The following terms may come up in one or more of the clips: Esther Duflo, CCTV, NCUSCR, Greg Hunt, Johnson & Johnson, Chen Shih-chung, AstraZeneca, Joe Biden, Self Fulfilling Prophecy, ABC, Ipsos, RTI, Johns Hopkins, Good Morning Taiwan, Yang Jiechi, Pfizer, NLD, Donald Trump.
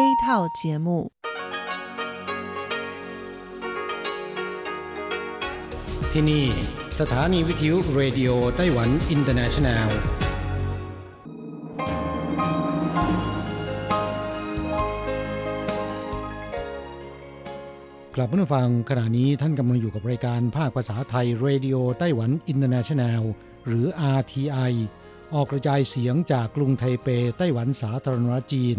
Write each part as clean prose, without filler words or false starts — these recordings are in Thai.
A 套节目。ที่นี่สถานีวิทยุเรดิโอไต้หวันอินเตอร์เนชั่นแนลกลับมาฟังขณะนี้ท่านกำลังอยู่กับรายการภาคภาษาไทยเรดิโอไต้หวันอินเตอร์เนชั่นแนลหรือ RTI ออกกระจายเสียงจากกรุงไทเปไต้หวันสาธารณรัฐจีน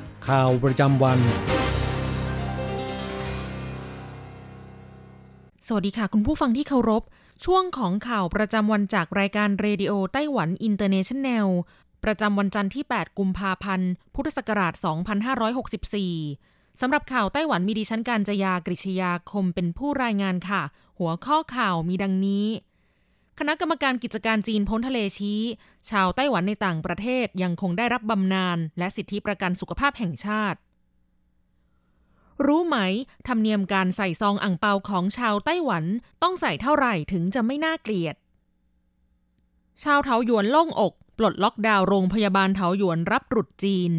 ข่าวประจำวันสวัสดีค่ะคุณผู้ฟังที่เคารพช่วงของข่าวประจำวันจากรายการเรดิโอไต้หวันอินเตอร์เนชั่นแนลประจำวันจันทร์ที่8กุมภาพันธ์พุทธศักราช2564สำหรับข่าวไต้หวันมีดิฉันกัญจยากฤษยาคมเป็นผู้รายงานค่ะหัวข้อข่าวมีดังนี้คณะกรรมการกิจการจีนพ้นทะเลชี้ชาวไต้หวันในต่างประเทศยังคงได้รับบำนาญและสิทธิประกันสุขภาพแห่งชาติรู้ไหมธรรมเนียมการใส่ซองอั่งเปาของชาวไต้หวันต้องใส่เท่าไหร่ถึงจะไม่น่าเกลียดชาวเถาหยวนโล่งอกปลดล็อกดาวน์โรงพยาบาลเถาหยวนรับตรุษจีน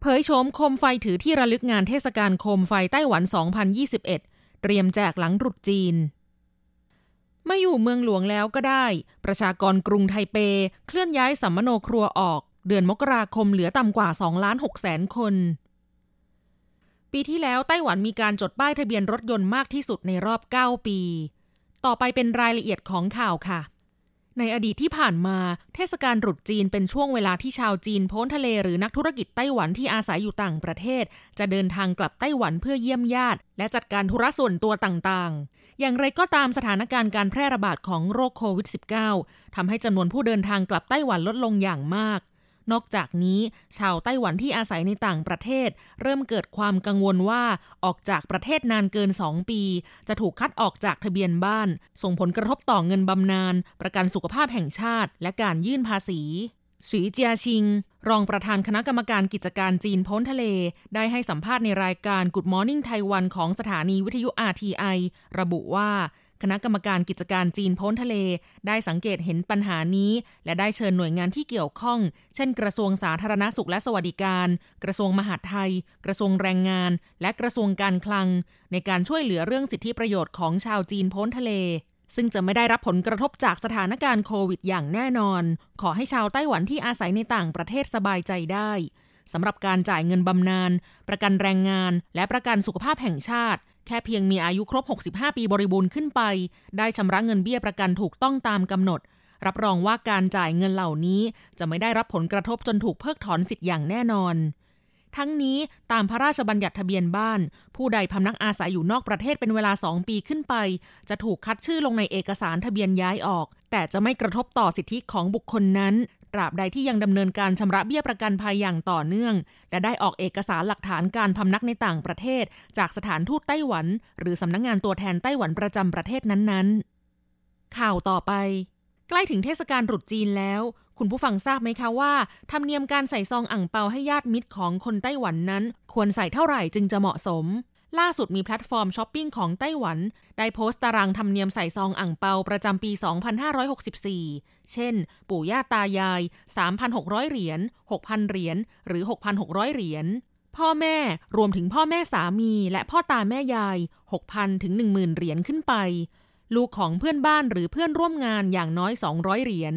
เผยโฉมโคมไฟถือที่ระลึกงานเทศกาลโคมไฟไต้หวัน2021เตรียมแจกหลังตรุษจีนไม่อยู่เมืองหลวงแล้วก็ได้ประชากรกรุงไทเปเคลื่อนย้ายสัมมโนครัวออกเดือนมกราคมเหลือต่ำกว่า 2,600,000 คนปีที่แล้วไต้หวันมีการจดป้ายทะเบียนรถยนต์มากที่สุดในรอบ9ปีต่อไปเป็นรายละเอียดของข่าวค่ะในอดีตที่ผ่านมาเทศกาลตรุษจีนเป็นช่วงเวลาที่ชาวจีนพ้นทะเลหรือนักธุรกิจไต้หวันที่อาศัยอยู่ต่างประเทศจะเดินทางกลับไต้หวันเพื่อเยี่ยมญาติและจัดการธุระส่วนตัวต่างๆอย่างไรก็ตามสถานการณ์การแพร่ระบาดของโรคโควิด -19 ทำให้จำนวนผู้เดินทางกลับไต้หวันลดลงอย่างมากนอกจากนี้ชาวไต้หวันที่อาศัยในต่างประเทศเริ่มเกิดความกังวลว่าออกจากประเทศนานเกิน2ปีจะถูกคัดออกจากทะเบียนบ้านส่งผลกระทบต่อเงินบำนาญประกันสุขภาพแห่งชาติและการยื่นภาษีสีเจียชิงรองประธานคณะกรรมการกิจการจีนพ้นทะเลได้ให้สัมภาษณ์ในรายการ Good Morning Taiwan ของสถานีวิทยุ RTI ระบุว่าคณะกรรมการกิจการจีนพ้นทะเลได้สังเกตเห็นปัญหานี้และได้เชิญหน่วยงานที่เกี่ยวข้องเช่นกระทรวงสาธารณสุขและสวัสดิการกระทรวงมหาดไทยกระทรวงแรงงานและกระทรวงการคลังในการช่วยเหลือเรื่องสิทธิประโยชน์ของชาวจีนพ้นทะเลซึ่งจะไม่ได้รับผลกระทบจากสถานการณ์โควิดอย่างแน่นอนขอให้ชาวไต้หวันที่อาศัยในต่างประเทศสบายใจได้สำหรับการจ่ายเงินบำนาญประกันแรงงานและประกันสุขภาพแห่งชาติแค่เพียงมีอายุครบ65ปีบริบูรณ์ขึ้นไปได้ชำระเงินเบี้ยประกันถูกต้องตามกำหนดรับรองว่าการจ่ายเงินเหล่านี้จะไม่ได้รับผลกระทบจนถูกเพิกถอนสิทธิ์อย่างแน่นอนทั้งนี้ตามพระราชบัญญัติทะเบียนบ้านผู้ใดพำนักอาศัยอยู่นอกประเทศเป็นเวลา2ปีขึ้นไปจะถูกคัดชื่อลงในเอกสารทะเบียนย้ายออกแต่จะไม่กระทบต่อสิทธิของบุคคลนั้นตราบใดที่ยังดำเนินการชำระเบี้ยประกันภัยอย่างต่อเนื่องและได้ออกเอกสารหลักฐานการพำนักในต่างประเทศจากสถานทูตไต้หวันหรือสำนักงานตัวแทนไต้หวันประจำประเทศนั้นๆข่าวต่อไปใกล้ถึงเทศกาลตรุษจีนแล้วคุณผู้ฟังทราบไหมคะว่าธรรมเนียมการใส่ซองอั่งเปาให้ญาติมิตรของคนไต้หวันนั้นควรใส่เท่าไหร่จึงจะเหมาะสมล่าสุดมีแพลตฟอร์มช้อปปิ้งของไต้หวันได้โพสต์ตารางธรรมเนียมใส่ซองอั่งเปาประจำปี 2564 เช่นปู่ย่าตายาย 3,600 เหรียญ 6,000 เหรียญหรือ 6,600 เหรียญพ่อแม่รวมถึงพ่อแม่สามีและพ่อตาแม่ยาย 6,000 ถึง 10,000 เหรียญขึ้นไปลูกของเพื่อนบ้านหรือเพื่อนร่วมงานอย่างน้อย 200 เหรียญ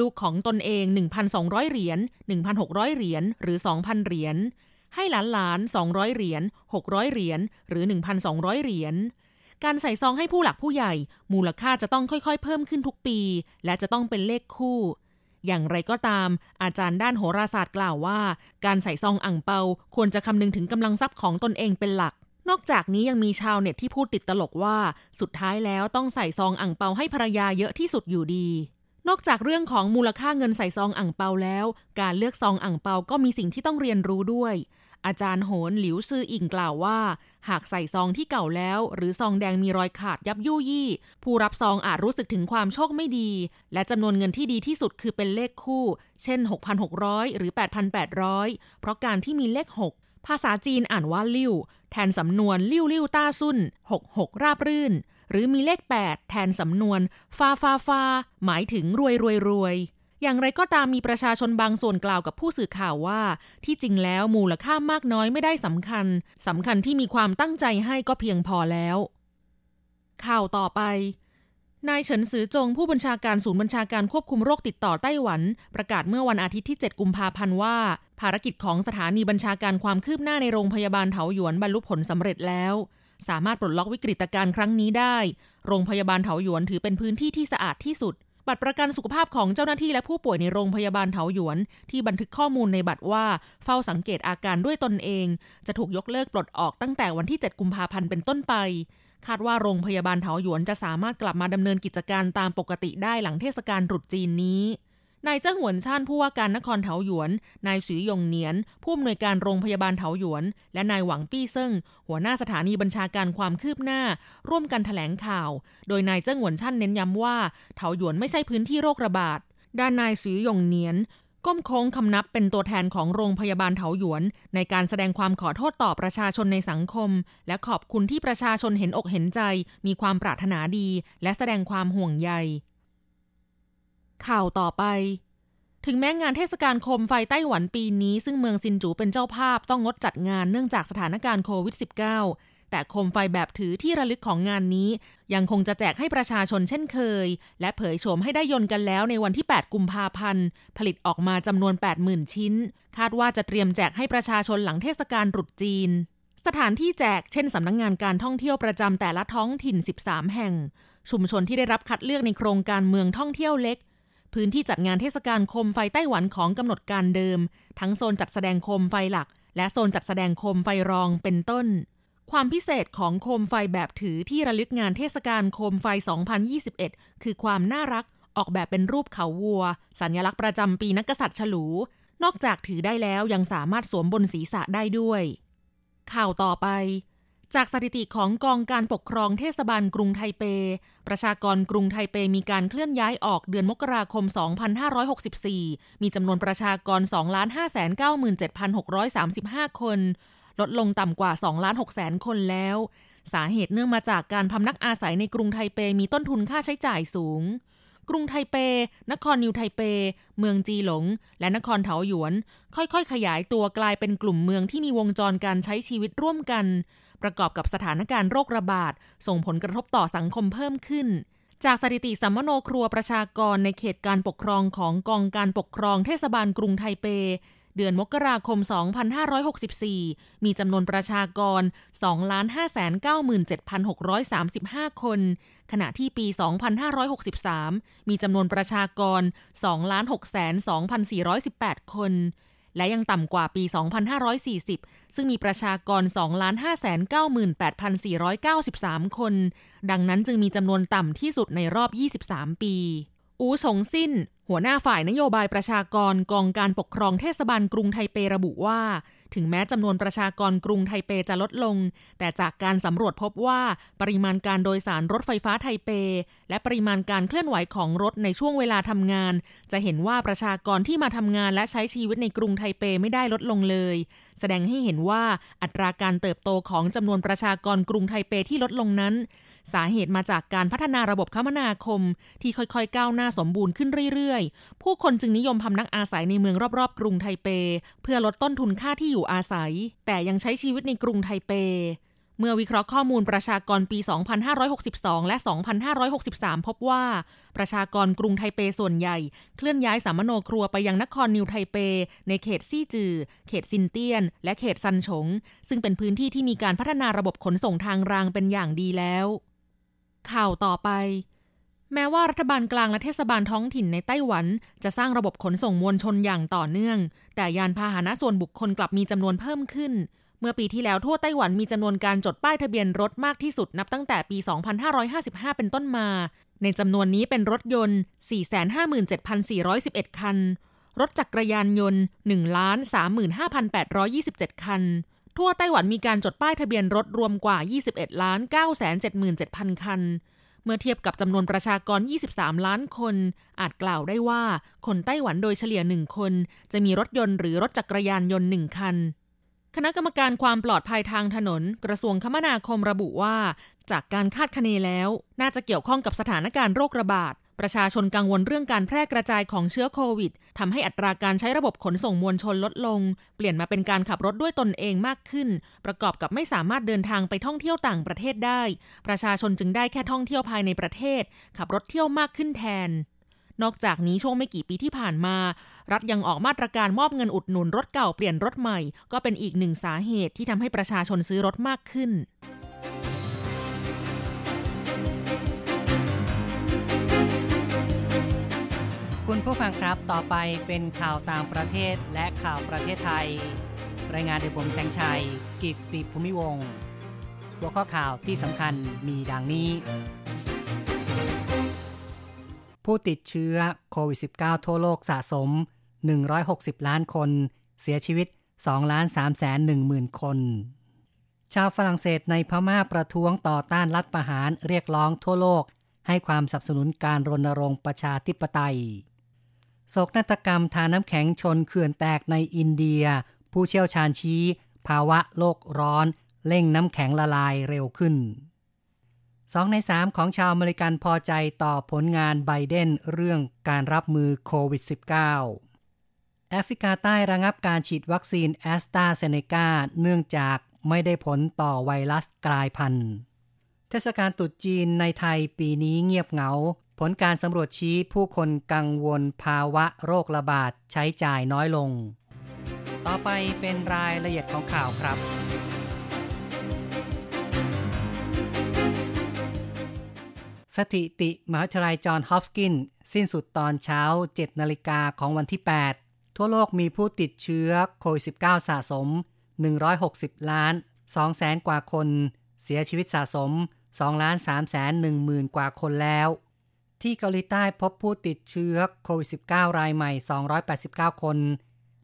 ลูกของตนเอง 1,200 เหรียญ 1,600 เหรียญหรือ 2,000 เหรียญให้หลานๆ200เหรียญ600เหรียญหรือ 1,200 เหรียญการใส่ซองให้ผู้หลักผู้ใหญ่มูลค่าจะต้องค่อยๆเพิ่มขึ้นทุกปีและจะต้องเป็นเลขคู่อย่างไรก็ตามอาจารย์ด้านโหราศาสตร์กล่าวว่าการใส่ซองอั่งเปาควรจะคำนึงถึงกำลังทรัพย์ของตนเองเป็นหลักนอกจากนี้ยังมีชาวเน็ตที่พูดติดตลกว่าสุดท้ายแล้วต้องใส่ซองอั่งเปาให้ภรรยาเยอะที่สุดอยู่ดี นอกจากเรื่องของมูลค่าเงินใส่ซองอั่งเปาแล้วการเลือกซองอั่งเปาก็มีสิ่งที่ต้องเรียนรู้ด้วยอาจารย์โหนหลิวซืออิงกล่าวว่าหากใส่ซองที่เก่าแล้วหรือซองแดงมีรอยขาดยับยุยี่ผู้รับซองอาจรู้สึกถึงความโชคไม่ดีและจำนวนเงินที่ดีที่สุดคือเป็นเลขคู่เช่น 6,600 หรือ 8,800 เพราะการที่มีเลข6ภาษาจีนอ่านว่าลิ่วแทนสำนวนลิ่วลิ่วต้าซุ่น66ราบรื่นหรือมีเลข8แทนสำนวนฟาฟาฟาหมายถึงรวยรวยรวยอย่างไรก็ตามมีประชาชนบางส่วนกล่าวกับผู้สื่อข่าวว่าที่จริงแล้วมูลค่ามากน้อยไม่ได้สำคัญที่มีความตั้งใจให้ก็เพียงพอแล้วข่าวต่อไปนายเฉินซือจงผู้บัญชาการศูนย์บัญชาการควบคุมโรคติดต่อไต้หวันประกาศเมื่อวันอาทิตย์ที่7กุมภาพันธ์ว่าภารกิจของสถานีบัญชาการความคืบหน้าในโรงพยาบาลเถาหยวนบรรลุผลสำเร็จแล้วสามารถปลดล็อกวิกฤตการณ์ครั้งนี้ได้โรงพยาบาลเถาหยวนถือเป็นพื้นที่ที่สะอาดที่สุดบัตรประกันสุขภาพของเจ้าหน้าที่และผู้ป่วยในโรงพยาบาลเถาหยวนที่บันทึกข้อมูลในบัตรว่าเฝ้าสังเกตอาการด้วยตนเองจะถูกยกเลิกปลดออกตั้งแต่วันที่7กุมภาพันธ์เป็นต้นไปคาดว่าโรงพยาบาลเถาหยวนจะสามารถกลับมาดำเนินกิจการตามปกติได้หลังเทศกาลตรุษจีนนี้นายเจ้าหวนชานผู้ว่าการนครเถาหยวนนายสือหยงเหนียนผู้อำนวยการโรงพยาบาลเถาหยวนและนายหวังปี้เซิ่งหัวหน้าสถานีบัญชาการความคืบหน้าร่วมกันแถลงข่าวโดยนายเจ้าหวนชานเน้นย้ำว่าเถาหยวนไม่ใช่พื้นที่โรคระบาดด้านนายสือหยงเหนียนก้มโค้งคำนับเป็นตัวแทนของโรงพยาบาลเถาหยวนในการแสดงความขอโทษต่อประชาชนในสังคมและขอบคุณที่ประชาชนเห็นอกเห็นใจมีความปรารถนาดีและแสดงความห่วงใยข่าวต่อไปถึงแม้งานเทศกาลโคมไฟไต้หวันปีนี้ซึ่งเมืองซินจูเป็นเจ้าภาพต้องงดจัดงานเนื่องจากสถานการณ์โควิด -19 แต่โคมไฟแบบถือที่ระลึกของงานนี้ยังคงจะแจกให้ประชาชนเช่นเคยและเผยโฉมให้ได้ยนต์กันแล้วในวันที่8กุมภาพันธ์ผลิตออกมาจำนวน 80,000 ชิ้นคาดว่าจะเตรียมแจกให้ประชาชนหลังเทศกาลตรุษจีนสถานที่แจกเช่นสำนักงานการท่องเที่ยวประจำแต่ละท้องถิ่น13แห่งชุมชนที่ได้รับคัดเลือกในโครงการเมืองท่องเที่ยวเล็กพื้นที่จัดงานเทศกาลโคมไฟไต้หวันของกำหนดการเดิมทั้งโซนจัดแสดงโคมไฟหลักและโซนจัดแสดงโคมไฟรองเป็นต้นความพิเศษของโคมไฟแบบถือที่ระลึกงานเทศกาลโคมไฟ 2021 คือความน่ารักออกแบบเป็นรูปเขาวัวสัญลักษณ์ประจำปีนักกษัตริย์ฉลูนอกจากถือได้แล้วยังสามารถสวมบนศีรษะได้ด้วยข่าวต่อไปจากสถิติของกองการปกครองเทศบาลกรุงไทเปประชากรกรุงไทเปมีการเคลื่อนย้ายออกเดือนมกราคม 2564 มีจำนวนประชากร 2,597,635 คนลดลงต่ำกว่า 2,600,000 คนแล้วสาเหตุเนื่องมาจากการพำนักอาศัยในกรุงไทเปมีต้นทุนค่าใช้จ่ายสูงกรุงไทเปนครนิวไทเปเมืองจีหลงและนครเถาหยวนค่อยๆขยายตัวกลายเป็นกลุ่มเมืองที่มีวงจรการใช้ชีวิตร่วมกันประกอบกับสถานการณ์โรคระบาดส่งผลกระทบต่อสังคมเพิ่มขึ้นจากสถิติสัมมโนครัวประชากรในเขตการปกครองของกองการปกครองเทศบาลกรุงไทเปเดือนมกราคม 2564 มีจำนวนประชากร 2,597,635 คนขณะที่ปี 2563 มีจำนวนประชากร 2,602,418 คนและยังต่ำกว่าปี 2540 ซึ่งมีประชากร 2,598,493 คนดังนั้นจึงมีจำนวนต่ำที่สุดในรอบ 23 ปีอู๋สงสิ้นหัวหน้าฝ่ายนโยบายประชากรกองการปกครองเทศบาลกรุงไทเประบุว่าถึงแม้จำนวนประชากรกรุงไทเปจะลดลงแต่จากการสำรวจพบว่าปริมาณการโดยสารรถไฟฟ้าไทเปและปริมาณการเคลื่อนไหวของรถในช่วงเวลาทำงานจะเห็นว่าประชากรที่มาทำงานและใช้ชีวิตในกรุงไทเปไม่ได้ลดลงเลยแสดงให้เห็นว่าอัตราการเติบโตของจำนวนประชากรกรุงไทเปที่ลดลงนั้นสาเหตุมาจากการพัฒนาระบบคมนาคมที่ค่อยๆก้าวหน้าสมบูรณ์ขึ้นเรื่อยๆผู้คนจึงนิยมพำนักอาศัยในเมืองรอบๆกรุงไทเปเพื่อลดต้นทุนค่าที่อยู่อาศัยแต่ยังใช้ชีวิตในกรุงไทเปเมื่อวิเคราะห์ข้อมูลประชากรปี 2562 และ 2563 พบว่าประชากรกรุงไทเปส่วนใหญ่เคลื่อนย้ายสัมมโนครัวไปยังนครนิวไทเปในเขตซี่จือเขตซินเตี้ยนและเขตซันฉงซึ่งเป็นพื้นที่ที่มีการพัฒนาระบบขนส่งทางรางเป็นอย่างดีแล้วข่าวต่อไปแม้ว่ารัฐบาลกลางและเทศบาลท้องถิ่นในไต้หวันจะสร้างระบบขนส่งมวลชนอย่างต่อเนื่องแต่ยานพาหนะส่วนบุคคลกลับมีจำนวนเพิ่มขึ้น มื่อปีที่แล้วทั่วไต้หวันมีจำนวนการจดป้ายทะเบียนรถมากที่สุดนับตั้งแต่ปี 2555 เป็นต้นมาในจำนวนนี้เป็นรถยนต์ 457,411 คันรถจักรยานยนต์ 1,35,827 คันทั่วไต้หวันมีการจดป้ายทะเบียนรถรวมกว่า 21,977,000 คันเมื่อเทียบกับจำนวนประชากร23ล้านคนอาจกล่าวได้ว่าคนไต้หวันโดยเฉลี่ย1คนจะมีรถยนต์หรือรถจักรยานยนต์1คันคณะกรรมการความปลอดภัยทางถนนกระทรวงคมนาคมระบุว่าจากการคาดคะเนแล้วน่าจะเกี่ยวข้องกับสถานการณ์โรคระบาดประชาชนกังวลเรื่องการแพร่กระจายของเชื้อโควิดทำให้อัตราการใช้ระบบขนส่งมวลชนลดลงเปลี่ยนมาเป็นการขับรถด้วยตนเองมากขึ้นประกอบกับไม่สามารถเดินทางไปท่องเที่ยวต่างประเทศได้ประชาชนจึงได้แค่ท่องเที่ยวภายในประเทศขับรถเที่ยวมากขึ้นแทนนอกจากนี้ช่วงไม่กี่ปีที่ผ่านมารัฐยังออกมาตรการมอบเงินอุดหนุนรถเก่าเปลี่ยนรถใหม่ก็เป็นอีกหนึ่งสาเหตุที่ทำให้ประชาชนซื้อรถมากขึ้นคุณผู้ฟังครับต่อไปเป็นข่าวต่างประเทศและข่าวประเทศไทยรายงานโดยผมแสงชัยกิตติภูมิวงศ์หัวข้อข่าวที่สำคัญมีดังนี้ผู้ติดเชื้อโควิด -19 ทั่วโลกสะสม160ล้านคนเสียชีวิต 2,310,000 คนชาวฝรั่งเศสในพม่าประท้วงต่อต้านรัฐประหารเรียกร้องทั่วโลกให้ความสนับสนุนการรณรงค์ประชาธิปไตยโศกนาฏกรรมทาน้ำแข็งชนเขื่อนแตกในอินเดียผู้เชี่ยวชาญชี้ภาวะโลกร้อนเร่งน้ำแข็งละลายเร็วขึ้น2ใน3ของชาวอเมริกันพอใจต่อผลงานไบเดนเรื่องการรับมือโควิด -19 แอฟริกาใต้ระงับการฉีดวัคซีนแอสตราเซเนกาเนื่องจากไม่ได้ผลต่อไวรัสกลายพันธุ์เทศกาลตรุษจีนในไทยปีนี้เงียบเหงาผลการสำรวจชี้ผู้คนกังวลภาวะโรคระบาดใช้จ่ายน้อยลงต่อไปเป็นรายละเอียดของข่าวครับสถิติมหาวิทยาลัยจอห์นฮอปกินส์สิ้นสุดตอนเช้า 7:00 น.ของวันที่ 8 ทั่วโลกมีผู้ติดเชื้อโควิด -19 สะสม 160 ล้าน 200,000 กว่าคนเสียชีวิตสะสม 2,310,000 กว่าคนแล้วที่เกาหลีใต้พบผู้ติดเชื้อโควิด -19 รายใหม่289คน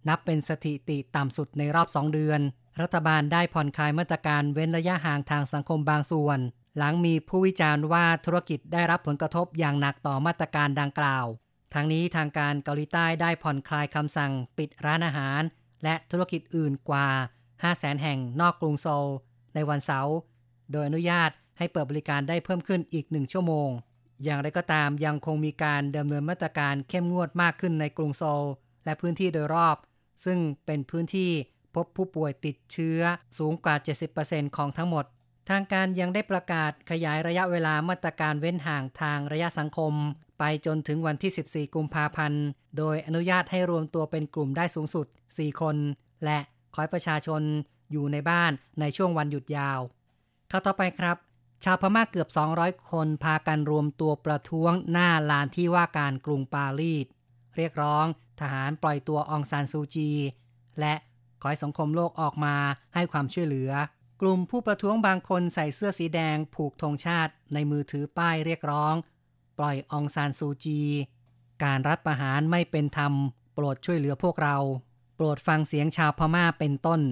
นับเป็นสถิติต่ำสุดในรอบ2เดือนรัฐบาลได้ผ่อนคลายมาตรการเว้นระยะห่างทางสังคมบางส่วนหลังมีผู้วิจารณ์ว่าธุรกิจได้รับผลกระทบอย่างหนักต่อมาตรการดังกล่าวทั้งนี้ทางการเกาหลีใต้ได้ผ่อนคลายคำสั่งปิดร้านอาหารและธุรกิจอื่นกว่า 500,000 แห่งนอกกรุงโซลในวันเสาร์โดยอนุญาตให้เปิดบริการได้เพิ่มขึ้นอีก1ชั่วโมงอย่างไรก็ตามยังคงมีการดำเนินมาตรการเข้มงวดมากขึ้นในกรุงโซลและพื้นที่โดยรอบซึ่งเป็นพื้นที่พบผู้ป่วยติดเชื้อสูงกว่า 70% ของทั้งหมดทางการยังได้ประกาศขยายระยะเวลามาตรการเว้นห่างทางระยะสังคมไปจนถึงวันที่14กุมภาพันธ์โดยอนุญาตให้รวมตัวเป็นกลุ่มได้สูงสุด4คนและขอให้ประชาชนอยู่ในบ้านในช่วงวันหยุดยาวข่าวต่อไปครับชาวพม่าเกือบ200คนพากันรวมตัวประท้วงหน้าลานที่ว่าการกรุงปารีสเรียกร้องทหารปล่อยตัวอองซานซูจีและขอให้สังคมโลกออกมาให้ความช่วยเหลือกลุ่มผู้ประท้วงบางคนใส่เสื้อสีแดงผูกธงชาติในมือถือป้ายเรียกร้องปล่อยอองซานซูจีการรัฐประหารไม่เป็นธรรมโปรดช่วยเหลือพวกเราโปรดฟังเสียงชาวพม่าเป็นต้น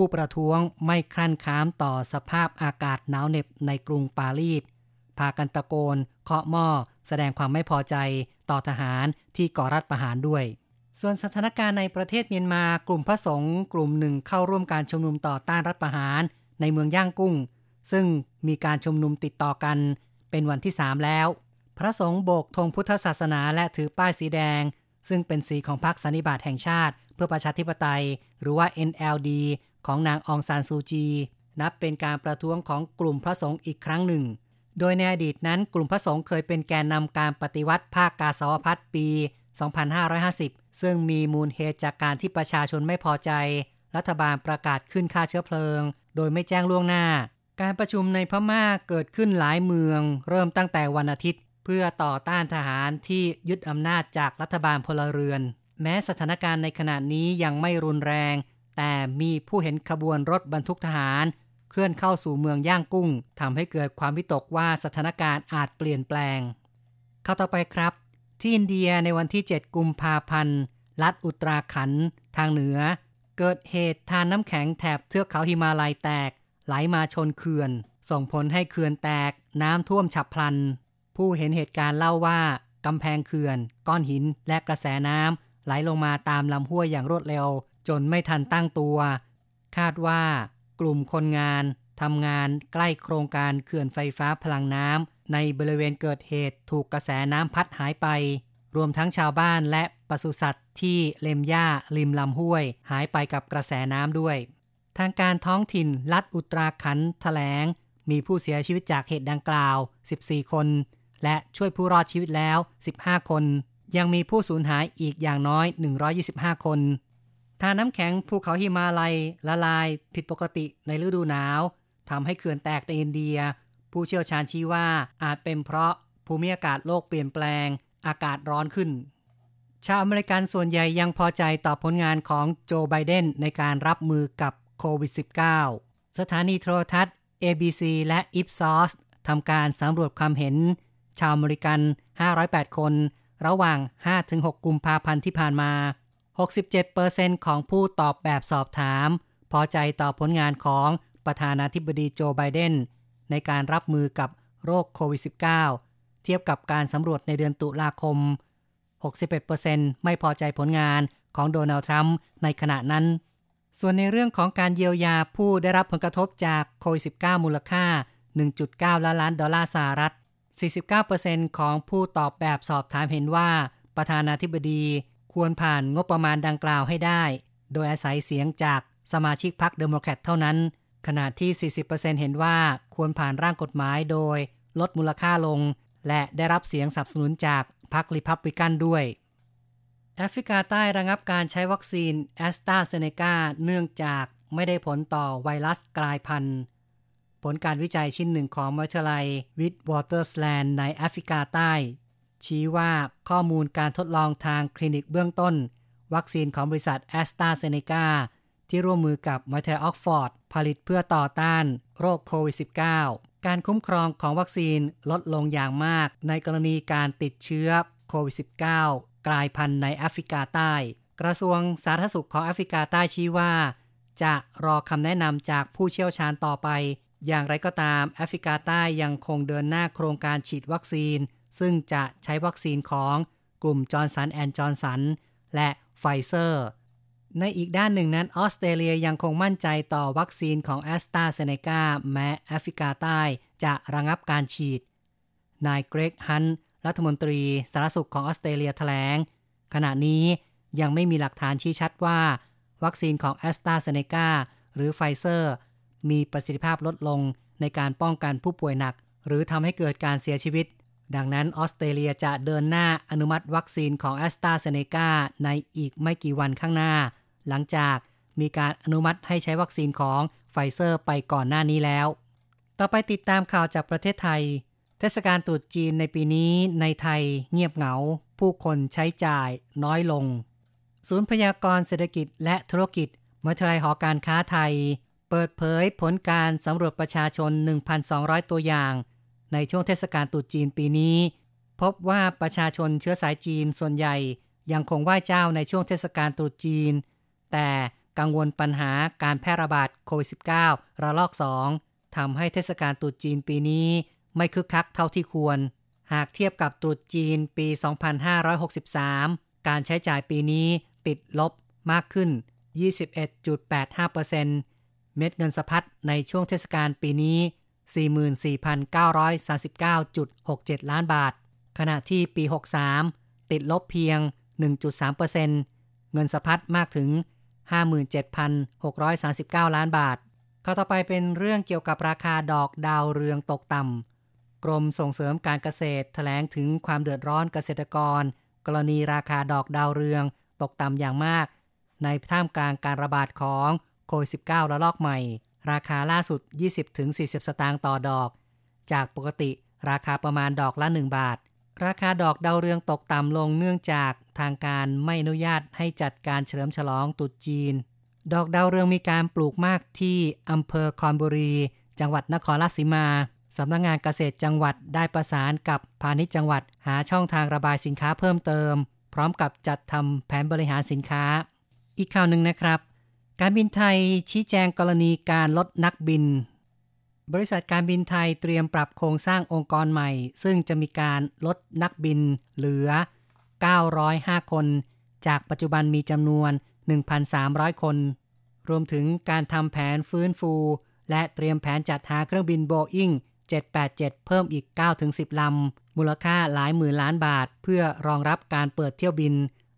ผู้ประท้วงไม่ครั่นค้ามต่อสภาพอากาศหนาวเหน็บในกรุงปารีสพากันตะโกนเคาะหม้อแสดงความไม่พอใจต่อทหารที่ก่อรัฐประหารด้วยส่วนสถานการณ์ในประเทศเมียนมากลุ่มพระสงฆ์กลุ่มหนึ่งเข้าร่วมการชุมนุมต่อต้านรัฐประหารในเมืองย่างกุ้งซึ่งมีการชุมนุมติดต่อกันเป็นวันที่3แล้วพระสงฆ์โบกธงพุทธศาสนาและถือป้ายสีแดงซึ่งเป็นสีของพรรคสันนิบาตแห่งชาติเพื่อประชาธิปไตยหรือว่า NLD ของนางอองซานซูจีนับเป็นการประท้วงของกลุ่มพระสงฆ์อีกครั้งหนึ่งโดยในอดีตนั้นกลุ่มพระสงฆ์เคยเป็นแกนนำการปฏิวัติภาคกาสาวพัฒน์ปี2550ซึ่งมีมูลเหตุจากการที่ประชาชนไม่พอใจรัฐบาลประกาศขึ้นค่าเชื้อเพลิงโดยไม่แจ้งล่วงหน้าการประชุมในพม่าเกิดขึ้นหลายเมืองเริ่มตั้งแต่วันอาทิตย์เพื่อต่อต้านทหารที่ยึดอำนาจจากรัฐบาลพลเรือนแม้สถานการณ์ในขณะนี้ยังไม่รุนแรง แต่มีผู้เห็นขบวนรถบรรทุกทหารเคลื่อนเข้าสู่เมืองย่างกุ้งทำให้เกิดความวิตกว่าสถานการณ์อาจเปลี่ยนแปลงเข้าต่อไปครับที่อินเดียในวันที่7กุมภาพันธ์รัฐอุตราขันธ์ทางเหนือเกิดเหตุทานน้ำแข็งแถบเทือกเขาหิมาลัยแตกไหลมาชนเขื่อนส่งผลให้เขื่อนแตกน้ำท่วมฉับพลันผู้เห็นเหตุการณ์เล่าว่ากำแพงเขื่อนก้อนหินและกระแสน้ำไหลลงมาตามลำห้วยอย่างรวดเร็วจนไม่ทันตั้งตัวคาดว่ากลุ่มคนงานทำงานใกล้โครงการเขื่อนไฟฟ้าพลังน้ำในบริเวณเกิดเหตุถูกกระแสน้ำพัดหายไปรวมทั้งชาวบ้านและปศุสัตว์ที่เล็มหญ้าริมลำห้วยหายไปกับกระแสน้ำด้วยทางการท้องถิ่นรัฐอุตราขันธ์แถลงมีผู้เสียชีวิตจากเหตุดังกล่าว14คนและช่วยผู้รอดชีวิตแล้ว15คนยังมีผู้สูญหายอีกอย่างน้อย125คนทาน้ำแข็งภูเขาหิมาลัยละลายผิดปกติในฤดูหนาวทำให้เขื่อนแตกในอินเดียผู้เชี่ยวชาญชี้ว่าอาจเป็นเพราะภูมิอากาศโลกเปลี่ยนแปลงอากาศร้อนขึ้นชาวอเมริกันส่วนใหญ่ยังพอใจต่อผลงานของโจไบเดนในการรับมือกับโควิด -19 สถานีโทรทัศน์ ABC และ Ipsos ทำการสำรวจความเห็นชาวอเมริกัน508คนระหว่าง 5-6 กุมภาพันธ์ที่ผ่านมา 67% ของผู้ตอบแบบสอบถามพอใจต่อผลงานของประธานาธิบดีโจไบเดนในการรับมือกับโรคโควิด -19 เทียบกับการสำรวจในเดือนตุลาคม 61% ไม่พอใจผลงานของโดนัลด์ทรัมป์ในขณะนั้นส่วนในเรื่องของการเยียวยาผู้ได้รับผลกระทบจากโควิด -19 มูลค่า 1.9 ล้านล้านดอลลาร์สหรัฐ 49% ของผู้ตอบแบบสอบถามเห็นว่าประธานาธิบดีควรผ่านงบประมาณดังกล่าวให้ได้โดยอาศัยเสียงจากสมาชิกพรรคเดโมแครตเท่านั้นขณะที่ 40% เห็นว่าควรผ่านร่างกฎหมายโดยลดมูลค่าลงและได้รับเสียงสนับสนุนจากพรรครีพับลิกันด้วยแอฟริกาใต้ระงับการใช้วัคซีนแอสตราเซเนกาเนื่องจากไม่ได้ผลต่อไวรัสกลายพันธุ์ผลการวิจัยชิ้นหนึ่งของมหาวิทยาลัยวิทวอเตอร์สแลนด์ในแอฟริกาใต้ชี้ว่าข้อมูลการทดลองทางคลินิกเบื้องต้นวัคซีนของบริษัทแอสตราเซเนกาที่ร่วมมือกับมหาวิทยาลัยออกฟอร์ดผลิตเพื่อต่อต้านโรคโควิด -19 การคุ้มครองของวัคซีนลดลงอย่างมากในกรณีการติดเชื้อโควิด -19กลายพันธุ์ในแอฟริกาใต้กระทรวงสาธารณสุขของแอฟริกาใต้ชี้ว่าจะรอคำแนะนำจากผู้เชี่ยวชาญต่อไปอย่างไรก็ตามแอฟริกาใต้ยังคงเดินหน้าโครงการฉีดวัคซีนซึ่งจะใช้วัคซีนของกลุ่มจอห์นสันแอนด์จอห์นสันและไฟเซอร์ในอีกด้านหนึ่งนั้นออสเตรเลียยังคงมั่นใจต่อวัคซีนของแอสตราเซเนกาแม้แอฟริกาใต้จะระงับการฉีดนายเกรกฮันต์รัฐมนตรีสาธารณสุขของออสเตรเลียแถลงขณะนี้ยังไม่มีหลักฐานชี้ชัดว่าวัคซีนของแอสตราเซเนกาหรือไฟเซอร์มีประสิทธิภาพลดลงในการป้องกันผู้ป่วยหนักหรือทำให้เกิดการเสียชีวิตดังนั้นออสเตรเลียจะเดินหน้าอนุมัติวัคซีนของแอสตราเซเนกาในอีกไม่กี่วันข้างหน้าหลังจากมีการอนุมัติให้ใช้วัคซีนของไฟเซอร์ไปก่อนหน้านี้แล้วต่อไปติดตามข่าวจากประเทศไทยเทศกาลตรุษจีนในปีนี้ในไทยเงียบเหงาผู้คนใช้จ่ายน้อยลงศูนย์พยากรณ์เศรษฐกิจและธุรกิจมหาวิทยาลัยหอการค้าไทยเปิดเผยผลการสำรวจประชาชน 1,200 ตัวอย่างในช่วงเทศกาลตรุษจีนปีนี้พบว่าประชาชนเชื้อสายจีนส่วนใหญ่ยังคงไหว้เจ้าในช่วงเทศกาลตรุษจีนแต่กังวลปัญหาการแพร่ระบาดโควิด -19 ระลอก 2ทำให้เทศกาลตรุษจีนปีนี้ไม่คึกคักเท่าที่ควรหากเทียบกับตรุษจีนปี 2563 การใช้จ่ายปีนี้ติดลบมากขึ้น 21.85% เม็ดเงินสะพัดในช่วงเทศกาลปีนี้ 44,939.67 ล้านบาทขณะที่ปี 63 ติดลบเพียง 1.3% เงินสะพัดมากถึง 57,639 ล้านบาทข้อต่อไปเป็นเรื่องเกี่ยวกับราคาดอกดาวเรืองตกต่ำกรมส่งเสริมการเกษตรแถลงถึงความเดือดร้อนเกษตรกรกรณีราคาดอกดาวเรืองตกต่ำอย่างมากในท่ามกลางการระบาดของโควิด -19 ระลอกใหม่ราคาล่าสุด 20-40 สตางค์ต่อดอกจากปกติราคาประมาณดอกละ1บาทราคาดอกดาวเรืองตกต่ำลงเนื่องจากทางการไม่อนุญาตให้จัดการเฉลิมฉลองตรุษจีน ดอกดาวเรืองมีการปลูกมากที่อำเภอคอนบุรีจังหวัดนครราชสีมาสำนักงานเกษตรจังหวัดได้ประสานกับพาณิชย์จังหวัดหาช่องทางระบายสินค้าเพิ่มเติมพร้อมกับจัดทำแผนบริหารสินค้าอีกข่าวหนึ่งนะครับการบินไทยชี้แจงกรณีการลดนักบินบริษัทการบินไทยเตรียมปรับโครงสร้างองค์กรใหม่ซึ่งจะมีการลดนักบินเหลือ905คนจากปัจจุบันมีจำนวน 1,300 คนรวมถึงการทำแผนฟื้นฟูและเตรียมแผนจัดหาเครื่องบิน Boeing 787 เพิ่มอีก 9-10 ลำมูลค่าหลายหมื่นล้านบาทเพื่อรองรับการเปิดเที่ยวบิน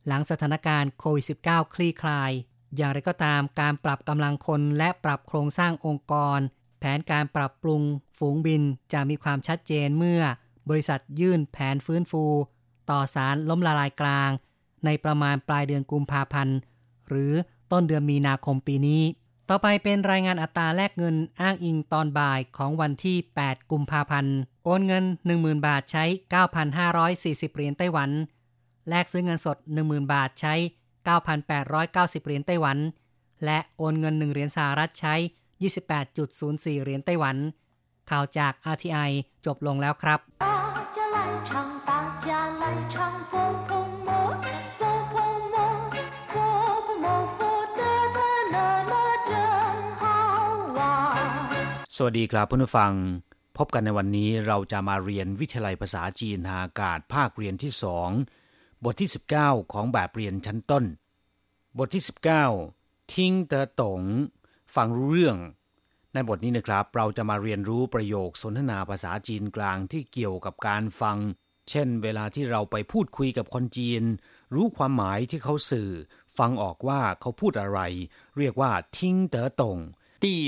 หลังสถานการณ์โควิด -19 คลี่คลายอย่างไรก็ตามการปรับกำลังคนและปรับโครงสร้างองค์กรแผนการปรับปรุงฝูงบินจะมีความชัดเจนเมื่อบริษัทยื่นแผนฟื้นฟูต่อศาลล้มละลายกลางในประมาณปลายเดือนกุมภาพันธ์หรือต้นเดือนมีนาคมปีนี้ต่อไปเป็นรายงานอัตราแลกเงินอ้างอิงตอนบ่ายของวันที่8กุมภาพันธ์โอนเงิน 10,000 บาทใช้ 9,540 เหรียญไต้หวันแลกซื้อเงินสด 10,000 บาทใช้ 9,890 เหรียญไต้หวันและโอนเงิน1เหรียญสหรัฐใช้ 28.04 เหรียญไต้หวันข่าวจาก RTI จบลงแล้วครับสวัสดีครับเพื่อนผู้ฟังพบกันในวันนี้เราจะมาเรียนวิทยาลัยภาษาจีนทางอากาศภาคเรียนที่2บทที่19ของแบบเรียนชั้นต้นบทที่19ทิ้งเต๋อตงฟังรู้เรื่องในบทนี้นะครับเราจะมาเรียนรู้ประโยคสนทนาภาษาจีนกลางที่เกี่ยวกับการฟังเช่นเวลาที่เราไปพูดคุยกับคนจีนรู้ความหมายที่เขาสื่อฟังออกว่าเขาพูดอะไรเรียกว่าทิ้งเต๋อตงที่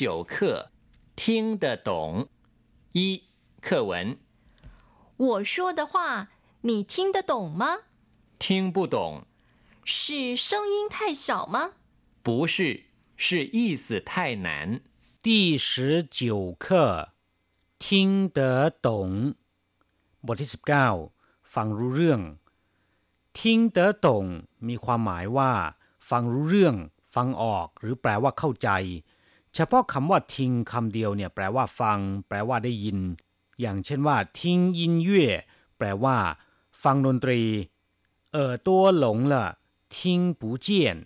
19课听得懂一课文我说的话你听得懂吗听不懂是声音太小吗不是是意思太难第19课听得懂บทที่19ฟังรู้เรื่อง听得懂มีความหมายว่าฟังรู้เรื่องฟังออกหรือแปลว่าเข้าใจเฉพาะคำว่าทิ้งคำเดียวเนี่ยแปลว่าฟังแปลว่าได้ยินอย่างเช่นว่าทิ้งยินเย่แปลว่าฟังดนตรีตัวหลงละทิ้งปูเจียน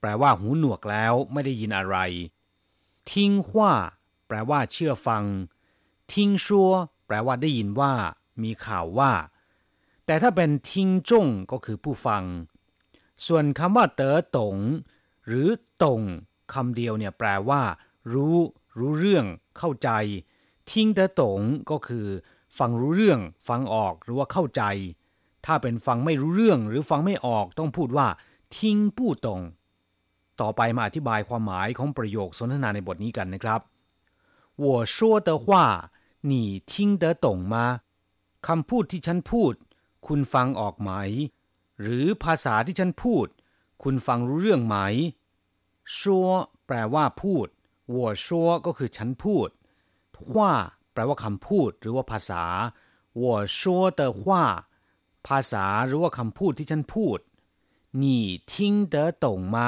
แปลว่าหูหนวกแล้วไม่ได้ยินอะไรทิ้งว่าแปลว่าเชื่อฟังทิ้งชัวแปลว่าได้ยินว่ามีข่าวว่าแต่ถ้าเป็นทิ้งจงก็คือผู้ฟังส่วนคำว่าเต๋อตงหรือตงคำเดียวเนี่ยแปลว่ารู้เรื่องเข้าใจทิ้งเต๋อตงก็คือฟังรู้เรื่องฟังออกหรือว่าเข้าใจถ้าเป็นฟังไม่รู้เรื่องหรือฟังไม่ออกต้องพูดว่าทิ้งผู้ตงต่อไปมาอธิบายความหมายของประโยคสนทนาในบทนี้กันนะครับ我说的话你听得懂吗คำพูดที่ฉันพูดคุณฟังออกไหมหรือภาษาที่ฉันพูดคุณฟังรู้เรื่องไหมชัวแปลว่าพูดวัวชัวก็คือฉันพูดว่าแปลว่าคำพูดหรือว่าภาษาวัวชัวเตอว่าภาษาหรือว่าคำพูดที่ฉันพูดนี่ทิ้งเต๋อตงมา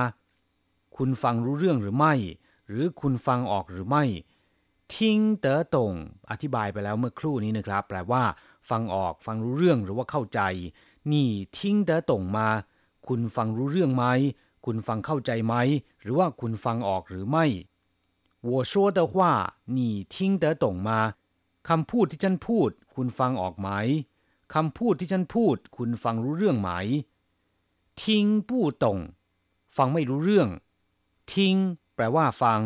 คุณฟังรู้เรื่องหรือไม่หรือคุณฟังออกหรือไม่ทิ้งเต๋อตงอธิบายไปแล้วเมื่อครู่นี้นะครับแปลว่าฟังออกฟังรู้เรื่องหรือว่าเข้าใจนี่ทิ้งเต๋อตงมาคุณฟังรู้เรื่องไหมคุณฟังเข้าใจไหมหรือว่าคุณฟังออกหรือไม่我说的话你听得懂吗คำพูดที่ฉันพูดคุณฟังออกไหมคำพูดที่ฉันพูดคุณฟังรู้เรื่องไหมทิ้งผู้ตงฟังไม่รู้เรื่องทิ้งแปลว่าฟัง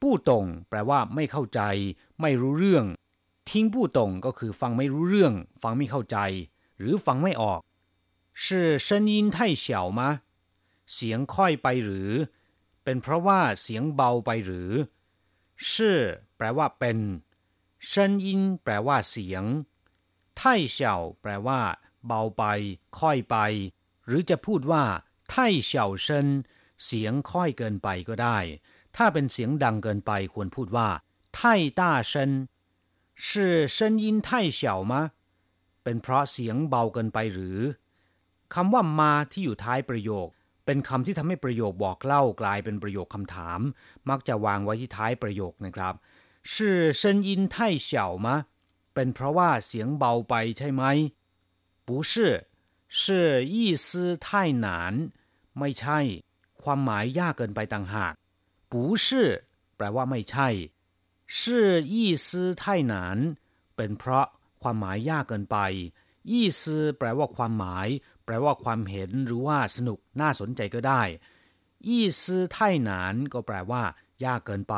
ผู้ตงแปลว่าไม่เข้าใจไม่รู้เรื่องทิ้งผู้ตงก็คือฟังไม่รู้เรื่องฟังไม่เข้าใจหรือฟังไม่ออก是声音太小吗เสียงค่อยไปหรือเป็นเพราะว่าเสียงเบาไปหรือชื่อแปลว่าเป็นเซินยินแปลว่าเสียงไท่เฉาแปลว่าเบาไปค่อยไปหรือจะพูดว่าไท่เฉาเซินเสียงค่อยเกินไปก็ได้ถ้าเป็นเสียงดังเกินไปควรพูดว่าไท่ต้าเซิน是声音太小吗เป็นเพราะเสียงเบาเกินไปหรือคำว่ามาที่อยู่ท้ายประโยค เป็นคำที่ทำให้ประโยคบอกเล่ากลายเป็นประโยคคำถามมักจะวางไว้ที่ท้ายประโยคนะครับ是声音太小吗เป็นเพราะว่าเสียงเบาไปใช่ไหม不是是意思太难ไม่ใช่ความหมายยากเกินไปต่างหาก不是แปลว่าไม่ใช่是意思太难เป็นเพราะความหมายยากเกินไป意思แปลว่าความหมายแปลว่าความเห็นหรือว่าสนุกน่าสนใจก็ได้意思太难ก็แปลว่ายากเกินไป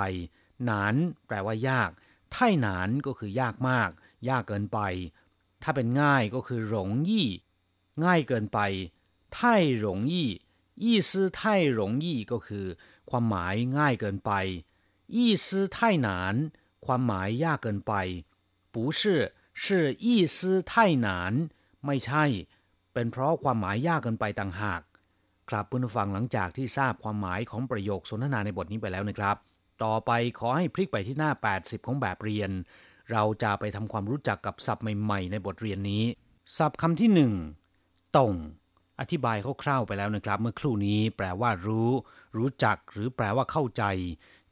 หนานแปลว่ายากไถ่หนานก็คือยากมากยากเกินไปถ้าเป็นง่ายก็คือหลงยี่ง่ายเกินไปไถ่หลงยี่อีซื่อไถ่หลงยี่ก็คือความหมายง่ายเกินไปอีซื่อไถ่หนานความหมายยากเกินไป不是是意思太难ไม่ใช่เป็นเพราะความหมายยากเกินไปต่างหากครับเพื่อนผู้ฟังหลังจากที่ทราบความหมายของประโยคสนทนาในบทนี้ไปแล้วนะครับต่อไปขอให้พลิกไปที่หน้า80ของแบบเรียนเราจะไปทำความรู้จักกับศัพท์ใหม่ๆในบทเรียนนี้ศัพท์คำที่1ต่งอธิบายคร่าวๆไปแล้วนะครับเมื่อครู่นี้แปลว่ารู้จักหรือแปลว่าเข้าใจ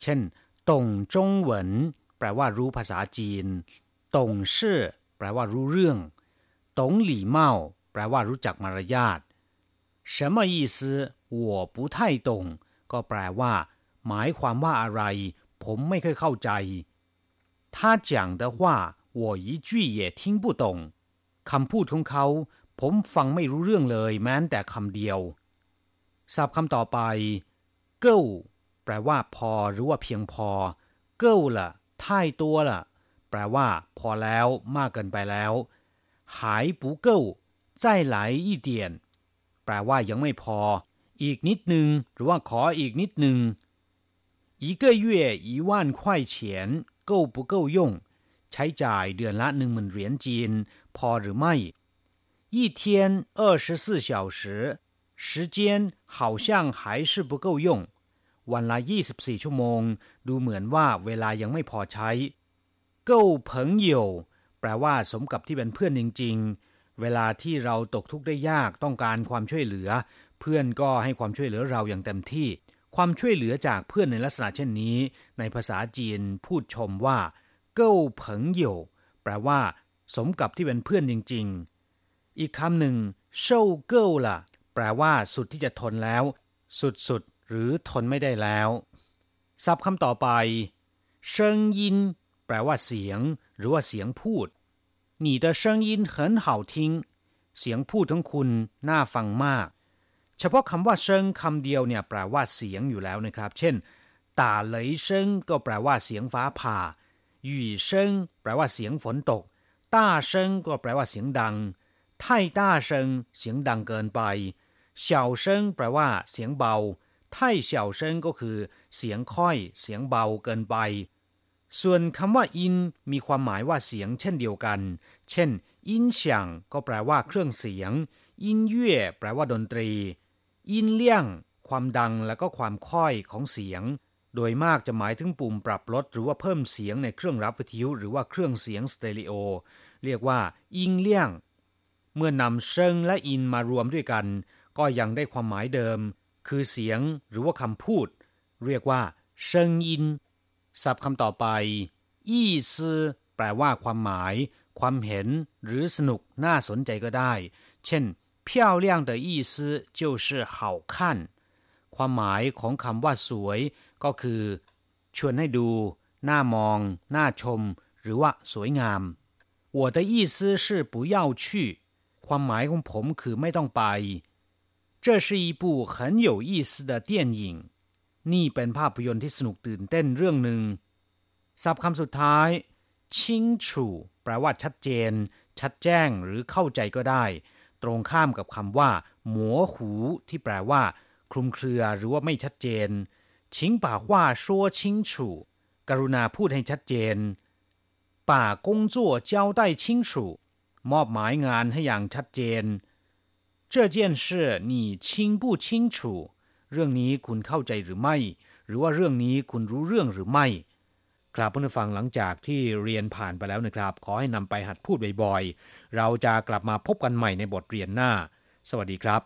เช่นต่งจงเหวินแปลว่ารู้ภาษาจีนต่งชื่อแปลว่ารู้เรื่องต่งหลี่เม่าแปลว่ารู้จักมารยาท什么意思我不太懂ก็แปลว่าหมายความว่าอะไรผมไม่เคยเข้าใจ他讲的话我一句也听不懂คำพูดของเขาผมฟังไม่รู้เรื่องเลยแม้แต่คำเดียวศัพท์คำต่อไปเก้าแปลว่าพอหรือว่าเพียงพอเก้าละท่ายตัวละแปลว่าพอแล้วมากเกินไปแล้วหายปูเก้าใจไหลอีเดียนแปลว่ายังไม่พออีกนิดนึงหรือว่าขออีกนิดนึง一个月1万块钱够不够用ใช้จ่ายเดือนละ 10,000 เหรียญจีนพอหรือไม่一天24小时时间好像还是不够用วันละ24ชั่วโมงดูเหมือนว่าเวลายังไม่พอใช้够朋友แปลว่าสมกับที่เป็นเพื่อนจริงๆเวลาที่เราตกทุกข์ได้ยากต้องการความช่วยเหลือเพื่อนก็ให้ความช่วยเหลือเราอย่างเต็มที่ความช่วยเหลือจากเพื่อนในลักษณะเช่นนี้ในภาษาจีนพูดชมว่าเก้าเผิงเหย่แปลว่าสมกับที่เป็นเพื่อนจริงๆอีกคำหนึ่งเช่าเก้าล่ะแปลว่าสุดที่จะทนแล้วสุดหรือทนไม่ได้แล้วศัพท์คำต่อไปเซิงยินแปลว่าเสียงหรือว่าเสียงพูด你的声音很好听เสียงพูดของคุณน่าฟังมากเฉพาะคำว่าเซิงคำเดียวเนี่ยแปลว่าเสียงอยู่แล้วนะครับเช่นต่าเหลยเซิงก็แปลว่าเสียงฟ้าผ่าหยี่เซิงแปลว่าเสียงฝนตกต้าเซิงก็แปลว่าเสียงดังไท่ต้าเซิงเสียงดังเกินไปเฉียวเซิงแปลว่าเสียงเบาไท่เฉียวเซิงก็คือเสียงค่อยเสียงเบาเกินไปส่วนคำว่าอินมีความหมายว่าเสียงเช่นเดียวกันเช่นอินเฉียงก็แปลว่าเครื่องเสียงอินเย่แปลว่าดนตรียินเลี่ยงความดังและก็ความค่อยของเสียงโดยมากจะหมายถึงปุ่มปรับลดหรือว่าเพิ่มเสียงในเครื่องรับวิทยุหรือว่าเครื่องเสียงสเตอริโอเรียกว่ายินเลี่ยงเมื่อนำเซิงและอินมารวมด้วยกันก็ยังได้ความหมายเดิมคือเสียงหรือว่าคำพูดเรียกว่าเซิงอินศัพท์คำต่อไปอี้ซือแปลว่าความหมายความเห็นหรือสนุกน่าสนใจก็ได้เช่น漂亮的意思就是好看ความหมายของคำว่าสวยก็คือชวนให้ดูน่ามองน่าชมหรือว่าสวยงาม我的意思是不要去ความหมายของผมคือไม่ต้องไป这是一部很有意思的电影นี่เป็นภาพยนตร์ที่สนุกตื่นเต้นเรื่องหนึ่งศัพท์คำสุดท้ายชิงชูแปลว่าชัดเจนชัดแจ้งหรือเข้าใจก็ได้ตรงข้ามกับคำว่ามัวหูที่แปลว่าคลุมเครือหรือว่าไม่ชัดเจนชิงป่าว่าชั่วชิงฉุกรุณาพูดให้ชัดเจนป่ากงจั่วเจ้าได้ชิงฉุมอบหมายงานให้อย่างชัดเจน这件事你清不清楚เรื่องนี้คุณเข้าใจหรือไม่หรือว่าเรื่องนี้คุณรู้เรื่องหรือไม่ครับเพื่อนฟังหลังจากที่เรียนผ่านไปแล้วนะครับขอให้นำไปหัดพูดบ่อยๆเราจะกลับมาพบกันใหม่ในบทเรียนหน้าสวัสดีครับ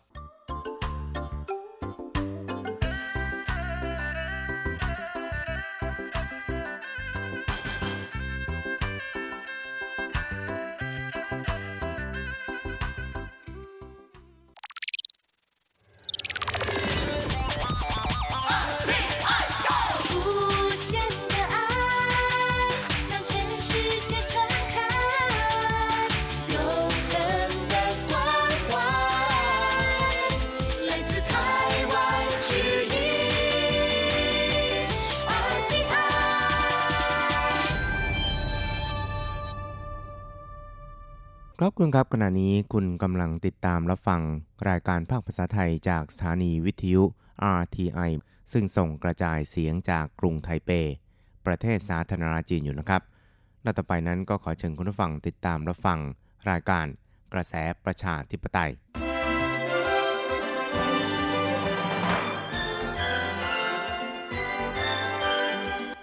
ครับคุณครับขณะนี้คุณกำลังติดตามรับฟังรายการภาคภาษาไทยจากสถานีวิทยุ RTI ซึ่งส่งกระจายเสียงจากกรุงไทเปประเทศสาธารณรัฐจีนอยู่นะครับและต่อไปนั้นก็ขอเชิญคุณผู้ฟังติดตามรับฟังรายการกระแสประชาธิปไตย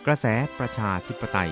กระแสประชาธิปไตย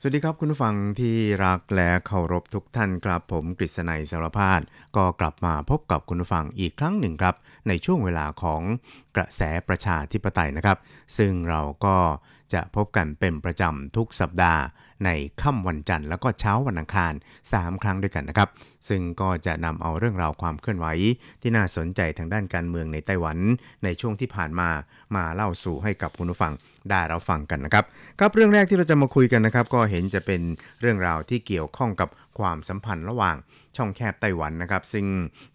สวัสดีครับคุณผู้ฟังที่รักและเคารพทุกท่านครับผมกฤษณัยสารพาดก็กลับมาพบกับคุณผู้ฟังอีกครั้งหนึ่งครับในช่วงเวลาของกระแสประชาธิปไตยนะครับซึ่งเราก็จะพบกันเป็นประจำทุกสัปดาห์ในค่ำวันจันทร์แล้วก็เช้าวันอังคาร3ครั้งด้วยกันนะครับซึ่งก็จะนำเอาเรื่องราวความเคลื่อนไหวที่น่าสนใจทางด้านการเมืองในไต้หวันในช่วงที่ผ่านมามาเล่าสู่ให้กับคุณผู้ฟังได้รับฟังกันนะครับครับเรื่องแรกที่เราจะมาคุยกันนะครับก็เห็นจะเป็นเรื่องราวที่เกี่ยวข้องกับความสัมพันธ์ระหว่างช่องแคบไต้หวันนะครับซึ่ง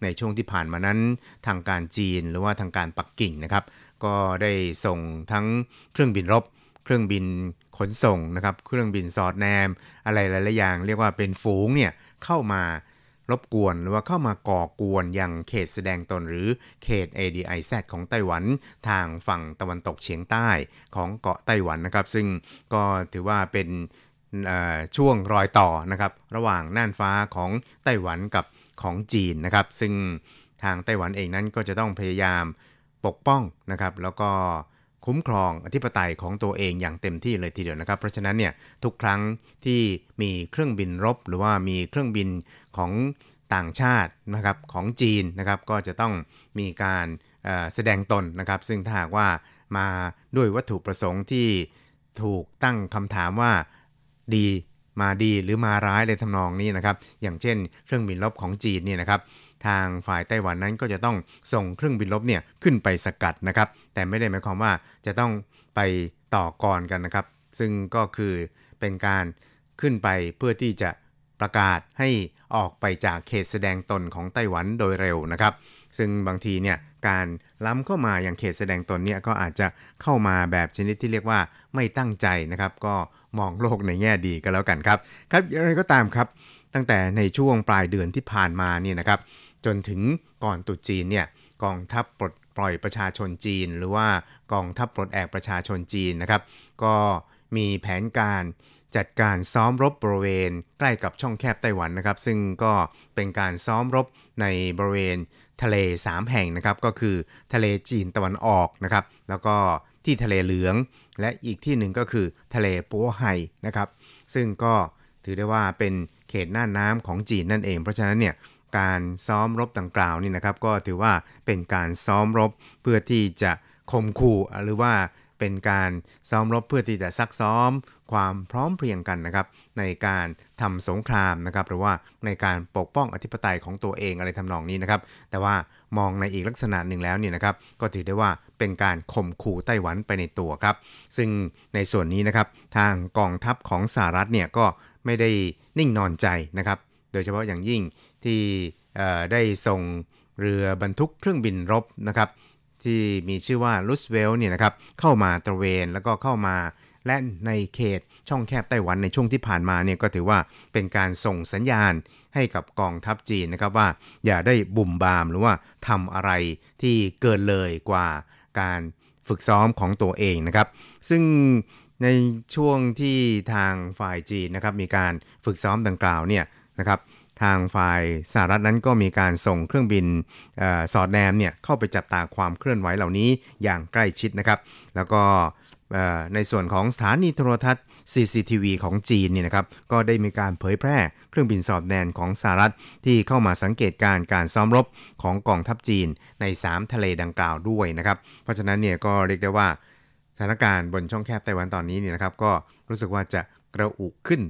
ในช่วงที่ผ่านมานั้นทางการจีนหรือว่าทางการปักกิ่งนะครับก็ได้ส่งทั้งเครื่องบินรบเครื่องบินขนส่งนะครับเครื่องบินสอดแนมอะไรหลายๆอย่างเรียกว่าเป็นฝูงเนี่ยเข้ามารบกวนหรือว่าเข้ามาก่อกวนอย่างเขตแสดงตนหรือเขต ADIZ ของไต้หวันทางฝั่งตะวันตกเฉียงใต้ของเกาะไต้หวันนะครับซึ่งก็ถือว่าเป็นช่วงรอยต่อนะครับระหว่างน่านฟ้าของไต้หวันกับของจีนนะครับซึ่งทางไต้หวันเองนั้นก็จะต้องพยายามปกป้องนะครับแล้วก็คุ้มครองอธิปไตยของตัวเองอย่างเต็มที่เลยทีเดียวนะครับเพราะฉะนั้นเนี่ยทุกครั้งที่มีเครื่องบินรบหรือว่ามีเครื่องบินของต่างชาตินะครับของจีนนะครับก็จะต้องมีการแสดงตนนะครับซึ่งถ้าหากว่ามาด้วยวัตถุประสงค์ที่ถูกตั้งคำถามว่าดีมาดีหรือมาร้ายในทำนองนี้นะครับอย่างเช่นเครื่องบินรบของจีนเนี่ยนะครับทางฝ่ายไต้หวันนั้นก็จะต้องส่งเครื่องบินรบเนี่ยขึ้นไปสกัดนะครับแต่ไม่ได้หมายความว่าจะต้องไปต่อกรกันนะครับซึ่งก็คือเป็นการขึ้นไปเพื่อที่จะประกาศให้ออกไปจากเขตแสดงตนของไต้หวันโดยเร็วนะครับซึ่งบางทีเนี่ยการล้ำเข้ามาอย่างเขตแสดงตนเนี่ยก็อาจจะเข้ามาแบบชนิดที่เรียกว่าไม่ตั้งใจนะครับก็มองโลกในแง่ดีก็แล้วกันครับครับอย่างไรก็ตามครับตั้งแต่ในช่วงปลายเดือนที่ผ่านมาเนี่ยนะครับจนถึงก่อนตรุษจีนเนี่ยกองทัพปลดปล่อยประชาชนจีนหรือว่ากองทัพปลดแอกประชาชนจีนนะครับก็มีแผนการจัดการซ้อมรบบริเวณใกล้กับช่องแคบไต้หวันนะครับซึ่งก็เป็นการซ้อมรบในบริเวณทะเล3แห่งนะครับก็คือทะเลจีนตะวันออกนะครับแล้วก็ที่ทะเลเหลืองและอีกที่หนึ่งก็คือทะเลปัวไห่นะครับซึ่งก็ถือได้ว่าเป็นเขตหน้าน้ำของจีนนั่นเองเพราะฉะนั้นเนี่ยการซ้อมรบดังกล่าวนี่นะครับก็ถือว่าเป็นการซ้อมรบเพื่อที่จะข่มขู่หรือว่าเป็นการซ้อมรบเพื่อที่จะซักซ้อมความพร้อมเพรียงกันนะครับในการทำสงครามนะครับหรือว่าในการปกป้องอธิปไตยของตัวเองอะไรทำนองนี้นะครับแต่ว่ามองในอีกลักษณะหนึ่งแล้วเนี่ยนะครับก็ถือได้ว่าเป็นการข่มขู่ไต้หวันไปในตัวครับซึ่งในส่วนนี้นะครับทางกองทัพของสหรัฐเนี่ยก็ไม่ได้นิ่งนอนใจนะครับโดยเฉพาะอย่างยิ่งที่ได้ส่งเรือบรรทุกเครื่องบินรบนะครับที่มีชื่อว่ารูสเวลต์เนี่ยนะครับเข้ามาตระเวนแล้วก็เข้ามาและในเขตช่องแคบไต้หวันในช่วงที่ผ่านมาเนี่ยก็ถือว่าเป็นการส่งสัญญาณให้กับกองทัพจีนนะครับว่าอย่าได้บุ่มบามหรือว่าทำอะไรที่เกินเลยกว่าการฝึกซ้อมของตัวเองนะครับซึ่งในช่วงที่ทางฝ่ายจีนนะครับมีการฝึกซ้อมดังกล่าวเนี่ยนะครับทางฝ่ายสหรัฐนั้นก็มีการส่งเครื่องบินสอดแนมเนี่ยเข้าไปจับตาความเคลื่อนไหวเหล่านี้อย่างใกล้ชิดนะครับแล้วก็ในส่วนของสถานีโทรทัศน์ CCTV ของจีนเนี่ยนะครับก็ได้มีการเผยแพร่เครื่องบินสอดแนมของสหรัฐที่เข้ามาสังเกตการซ้อมรบของกองทัพจีนใน3ทะเลดังกล่าวด้วยนะครับเพราะฉะนั้นเนี่ยก็เรียกได้ว่าสถานการณ์บนช่องแคบไต้หวันตอนนี้เนี่ยนะครับก็รู้สึกว่าจะกระอุขึ้น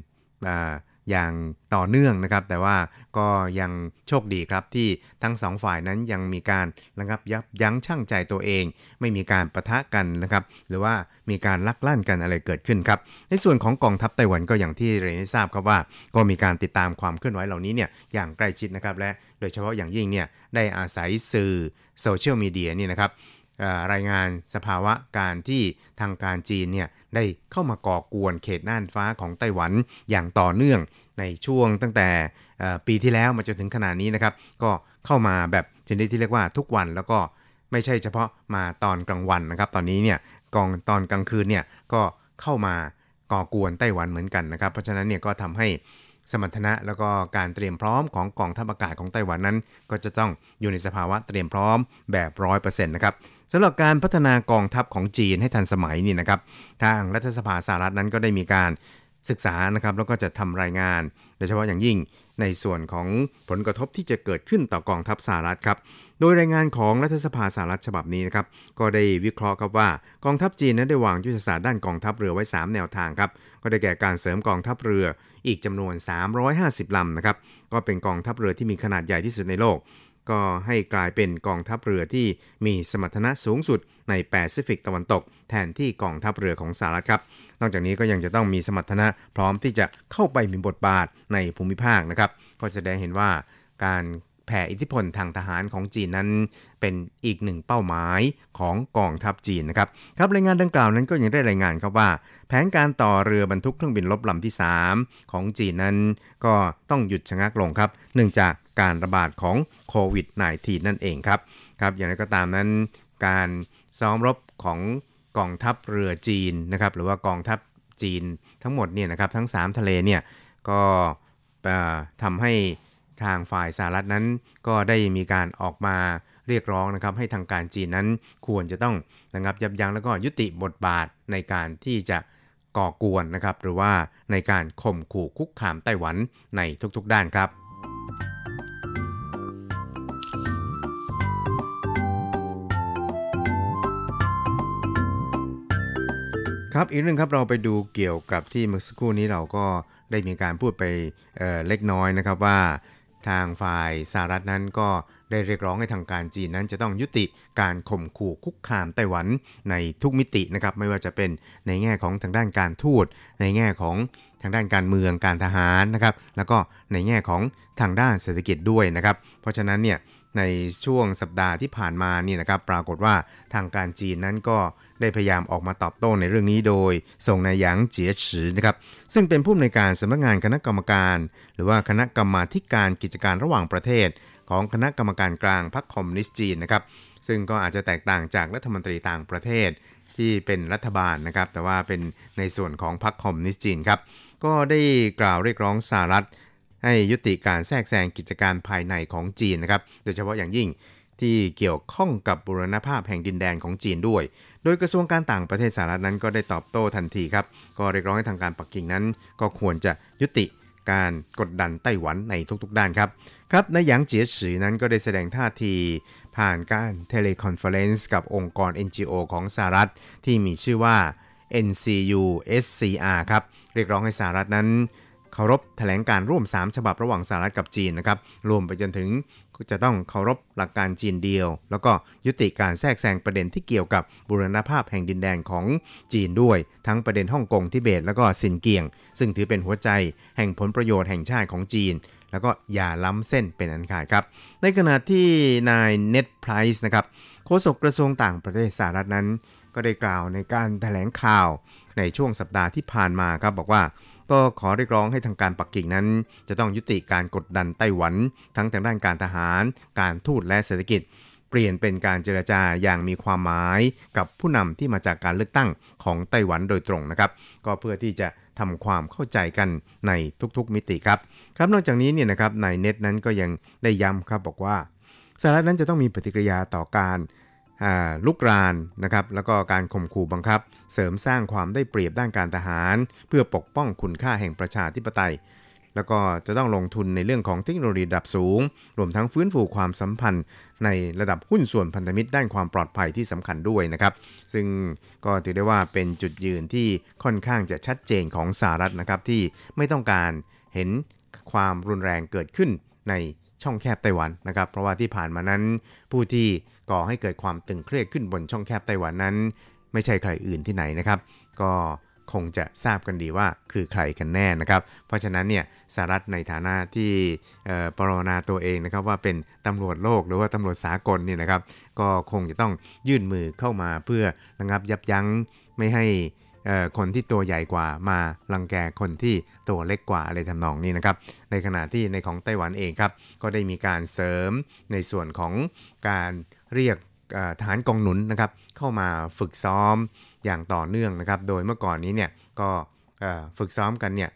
อย่างต่อเนื่องนะครับแต่ว่าก็ยังโชคดีครับที่ทั้งสองฝ่ายนั้นยังมีการระงับยับยั้งชั่งใจตัวเองไม่มีการปะทะกันนะครับหรือว่ามีการลักลั่นกันอะไรเกิดขึ้นครับในส่วนของกองทัพไต้หวันก็อย่างที่เรนได้ทราบครับว่าก็มีการติดตามความเคลื่อนไหวเหล่านี้เนี่ยอย่างใกล้ชิดนะครับและโดยเฉพาะอย่างยิ่งเนี่ยได้อาศัยสื่อโซเชียลมีเดียนี่นะครับรายงานสภาวะการที่ทางการจีนเนี่ยได้เข้ามาก่อกวนเขตน่านฟ้าของไต้หวันอย่างต่อเนื่องในช่วงตั้งแต่ปีที่แล้วมาจนถึงขณะนี้นะครับก็เข้ามาแบบชนิดที่เรียกว่าทุกวันแล้วก็ไม่ใช่เฉพาะมาตอนกลางวันนะครับตอนนี้เนี่ยตอนกลางคืนเนี่ยก็เข้ามาก่อกวนไต้หวันเหมือนกันนะครับเพราะฉะนั้นเนี่ยก็ทำให้สมรรถนะแล้วก็การเตรียมพร้อมของกองทัพอากาศของไต้หวันนั้นก็จะต้องอยู่ในสภาวะเตรียมพร้อมแบบ 100% นะครับสำหรับการพัฒนากองทัพของจีนให้ทันสมัยนี่นะครับทางรัฐสภาสหรัฐนั้นก็ได้มีการศึกษานะครับแล้วก็จะทำรายงานโดยเฉพาะอย่างยิ่งในส่วนของผลกระทบที่จะเกิดขึ้นต่อกองทัพสหรัฐครับโดยรายงานของรัฐสภาสหรัฐฉบับนี้นะครับก็ได้วิเคราะห์ครับว่ากองทัพจีนนั้นได้วางยุทธศาสตร์ด้านกองทัพเรือไว้3แนวทางครับก็ได้แก่การเสริมกองทัพเรืออีกจำนวน350ลำนะครับก็เป็นกองทัพเรือที่มีขนาดใหญ่ที่สุดในโลกก็ให้กลายเป็นกองทัพเรือที่มีสมรรถนะสูงสุดในแปซิฟิกตะวันตกแทนที่กองทัพเรือของสหรัฐครับนอกจากนี้ก็ยังจะต้องมีสมรรถนะพร้อมที่จะเข้าไปมีบทบาทในภูมิภาคนะครับก็แสดงเห็นว่าการแผ่อิทธิพลทางทหารของจีนนั้นเป็นอีกหนึ่งเป้าหมายของกองทัพจีนนะครับครับรายงานดังกล่าวนั้นก็ยังได้รายงานครับว่าแผนการต่อเรือบรรทุกเครื่องบินรบลำที่3ของจีนนั้นก็ต้องหยุดชะงักลงครับเนื่องจากการระบาดของโควิด -19 นั่นเองครับครับอย่างไรก็ตามนั้นการซ้อมรบของกองทัพเรือจีนนะครับหรือว่ากองทัพจีนทั้งหมดเนี่ยนะครับทั้ง3ทะเลเนี่ยก็ทำให้ทางฝ่ายสหรัฐนั้นก็ได้มีการออกมาเรียกร้องนะครับให้ทางการจีนนั้นควรจะต้องระงับยับยั้งแล้วก็ยุติบทบาทในการที่จะก่อกวนนะครับหรือว่าในการข่มขู่คุกคามไต้หวันในทุกๆด้านครับครับอีกเรื่องครับเราไปดูเกี่ยวกับที่เมื่อสักครู่นี้เราก็ได้มีการพูดไปเล็กน้อยนะครับว่าทางฝ่ายสหรัฐนั้นก็ได้เรียกร้องให้ทางการจีนนั้นจะต้องยุติการข่มขู่คุกคามไต้หวันในทุกมิตินะครับไม่ว่าจะเป็นในแง่ของทางด้านการทูตในแง่ของทางด้านการเมืองการทหารนะครับแล้วก็ในแง่ของทางด้านเศรษฐกิจด้วยนะครับเพราะฉะนั้นเนี่ยในช่วงสัปดาห์ที่ผ่านมานี่นะครับปรากฏว่าทางการจีนนั้นก็ได้พยายามออกมาตอบโต้ในเรื่องนี้โดยส่งนายหยางเจี๋ยฉือนะครับซึ่งเป็นผู้อำนวยการสำนักงานคณะกรรมการหรือว่าคณะกรรมาธิการกิจการระหว่างประเทศของคณะกรรมการกลางพรรคคอมมิวนิสต์จีนนะครับซึ่งก็อาจจะแตกต่างจากรัฐมนตรีต่างประเทศที่เป็นรัฐบาลนะครับแต่ว่าเป็นในส่วนของพรรคคอมมิวนิสต์จีนครับก็ได้กล่าวเรียกร้องสหรัฐให้ยุติการแทรกแซงกิจการภายในของจีนนะครับโดยเฉพาะอย่างยิ่งที่เกี่ยวข้องกับบูรณภาพแห่งดินแดนของจีนด้วยโดยกระทรวงการต่างประเทศสหรัฐนั้นก็ได้ตอบโต้ทันทีครับก็เรียกร้องให้ทางการปักกิ่งนั้นก็ควรจะยุติการกดดันไต้หวันในทุกๆด้านครับครับนายหยางเจี๋ยฉือนั้นก็ได้แสดงท่าทีผ่านการเทเลคอนเฟอเรนซ์กับองค์กร NGO ของสหรัฐที่มีชื่อว่า NCUSCR ครับเรียกร้องให้สหรัฐนั้นเคารพแถลงการร่วม3ฉบับระหว่างสหรัฐกับจีนนะครับรวมไปจนถึงจะต้องเคารพหลักการจีนเดียวแล้วก็ยุติการแทรกแซงประเด็นที่เกี่ยวกับบูรณภาพแห่งดินแดนของจีนด้วยทั้งประเด็นฮ่องกงทิเบตแล้วก็ซินเกียงซึ่งถือเป็นหัวใจแห่งผลประโยชน์แห่งชาติของจีนแล้วก็อย่าล้ำเส้นเป็นอันขาดครับในขณะที่นายเน็ตไพรส์นะครับโฆษกกระทรวงต่างประเทศสหรัฐนั้นก็ได้กล่าวในการแถลงข่าวในช่วงสัปดาห์ที่ผ่านมาครับบอกว่าก็ขอเรียกร้องให้ทางการปักกิ่งนั้นจะต้องยุติการกดดันไต้หวันทั้งทางด้านการทหารการทูตและเศรษฐกิจเปลี่ยนเป็นการเจรจาอย่างมีความหมายกับผู้นำที่มาจากการเลือกตั้งของไต้หวันโดยตรงนะครับก็เพื่อที่จะทำความเข้าใจกันในทุกๆมิติครับครับนอกจากนี้เนี่ยนะครับนายเน็ตนั้นก็ยังได้ย้ำครับบอกว่าสหรัฐนั้นจะต้องมีปฏิกิริยาต่อการลุกรานนะครับแล้วก็การข่มขู่บังคับเสริมสร้างความได้เปรียบด้านการทหารเพื่อปกป้องคุณค่าแห่งประชาธิปไตยแล้วก็จะต้องลงทุนในเรื่องของเทคโนโลยีระดับสูงรวมทั้งฟื้นฟูความสัมพันธ์ในระดับหุ้นส่วนพันธมิตรด้านความปลอดภัยที่สำคัญด้วยนะครับซึ่งก็ถือได้ว่าเป็นจุดยืนที่ค่อนข้างจะชัดเจนของสหรัฐนะครับที่ไม่ต้องการ เห็นความรุนแรงเกิดขึ้นในช่องแคบไต้หวันนะครับเพราะว่าที่ผ่านมานั้นผู้ที่ก่อให้เกิดความตึงเครียดขึ้นบนช่องแคบไต้หวันนั้นไม่ใช่ใครอื่นที่ไหนนะครับก็คงจะทราบกันดีว่าคือใครกันแน่นะครับเพราะฉะนั้นเนี่ยสหรัฐในฐานะที่ปรนนิตัวเองนะครับว่าเป็นตำรวจโลกหรือว่าตำรวจสากลเนี่ยนะครับก็คงจะต้องยื่นมือเข้ามาเพื่อระงับยับยั้งไม่ให้คนที่ตัวใหญ่กว่ามารังแกคนที่ตัวเล็กกว่าอะไรทำนองนี้นะครับในขณะที่ในของไต้หวันเองครับก็ได้มีการเสริมในส่วนของการเรียกทหารกองหนุนนะครับเข้ามาฝึกซ้อมอย่างต่อเนื่องนะครับโดยเมื่อก่อนนี้เนี่ยก็ฝึกซ้อมกันเนี่ย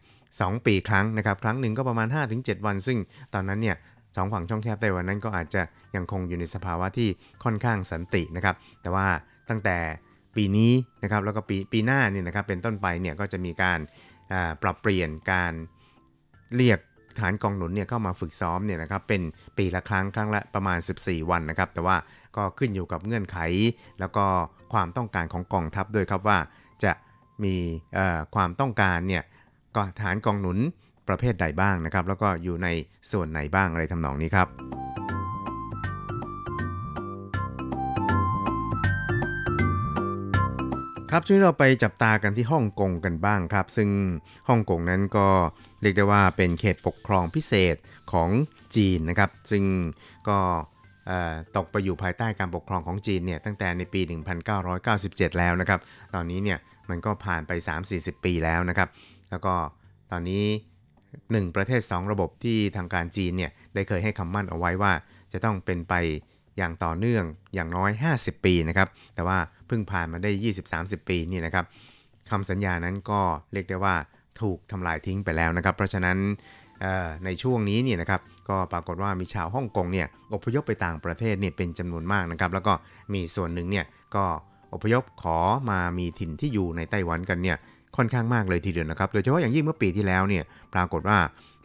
2ปีครั้งนะครับครั้งหนึ่งก็ประมาณ 5-7 วันซึ่งตอนนั้นเนี่ยสองฝั่งช่องแคบไต้หวันนั้นก็อาจจะยังคงอยู่ในสภาวะที่ค่อนข้างสันตินะครับแต่ว่าตั้งแต่ปีนี้นะครับแล้วก็ปีหน้าเนี่ยนะครับเป็นต้นไปเนี่ยก็จะมีการปรับเปลี่ยนการเรียกฐานกองหนุนเนี่ยเข้ามาฝึกซ้อมเนี่ยนะครับเป็นปีละครั้งละประมาณ14วันนะครับแต่ว่าก็ขึ้นอยู่กับเงื่อนไขแล้วก็ความต้องการของกองทัพด้วยครับว่าจะมีความต้องการเนี่ยก็ฐานกองหนุนประเภทใดบ้างนะครับแล้วก็อยู่ในส่วนไหนบ้างอะไรทำนองนี้ครับครับช่วยเราไปจับตากันที่ฮ่องกงกันบ้างครับซึ่งฮ่องกงนั้นก็เรียกได้ว่าเป็นเขตปกครองพิเศษของจีนนะครับซึ่งก็ตกไปอยู่ภายใต้การปกครองของจีนเนี่ยตั้งแต่ในปี1997แล้วนะครับตอนนี้เนี่ยมันก็ผ่านไป 30-40 ปีแล้วนะครับแล้วก็ตอนนี้1ประเทศ2ระบบที่ทางการจีนเนี่ยได้เคยให้คำมั่นเอาไว้ว่าจะต้องเป็นไปอย่างต่อเนื่องอย่างน้อย50ปีนะครับแต่ว่าเพิ่งผ่านมาได้ 20-30 ปีนี่นะครับคำสัญญานั้นก็เรียกได้ว่าถูกทำลายทิ้งไปแล้วนะครับเพราะฉะนั้นในช่วงนี้เนี่ยนะครับก็ปรากฏว่ามีชาวฮ่องกงเนี่ยอพยพไปต่างประเทศเนี่ยเป็นจำนวนมากนะครับแล้วก็มีส่วนหนึ่งเนี่ยก็อพยพขอมามีถิ่นที่อยู่ในไต้หวันกันเนี่ยค่อนข้างมากเลยทีเดียวนะครับโดยเฉพาะอย่างยิ่งเมื่อปีที่แล้วเนี่ยปรากฏว่า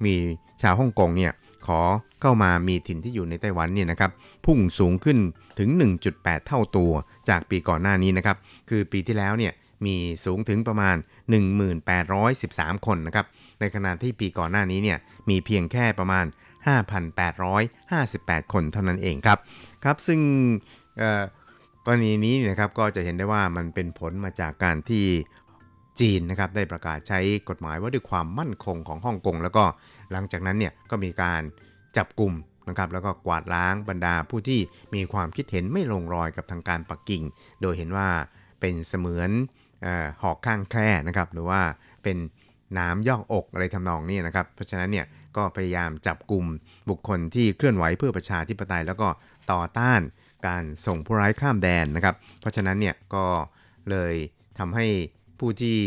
มีชาวฮ่องกงเนี่ยขอเข้ามามีถิ่นที่อยู่ในไต้หวันเนี่ยนะครับพุ่งสูงขึ้นถึง 1.8 เท่าตัวจากปีก่อนหน้านี้นะครับคือปีที่แล้วเนี่ยมีสูงถึงประมาณ 1813 คนนะครับในขณะที่ปีก่อนหน้านี้เนี่ยมีเพียงแค่ประมาณ 5,858 คนเท่านั้นเองครับครับซึ่งกรณีนี้นะครับก็จะเห็นได้ว่ามันเป็นผลมาจากการที่จีนนะครับได้ประกาศใช้กฎหมายว่าด้วยความมั่นคงของฮ่องกงแล้วก็หลังจากนั้นเนี่ยก็มีการจับกลุ่มนะครับแล้วก็กวาดล้างบรรดาผู้ที่มีความคิดเห็นไม่ลงรอยกับทางการปักกิ่งโดยเห็นว่าเป็นเสมือนหอกข้างแคร่นะครับหรือว่าเป็นน้ำยอกอกอะไรทำนองนี้นะครับเพราะฉะนั้นเนี่ยก็พยายามจับกลุ่มบุคคลที่เคลื่อนไหวเพื่อประชาธิปไตยแล้วก็ต่อต้านการส่งผู้ร้ายข้ามแดนนะครับเพราะฉะนั้นเนี่ยก็เลยทำให้ผู้ที่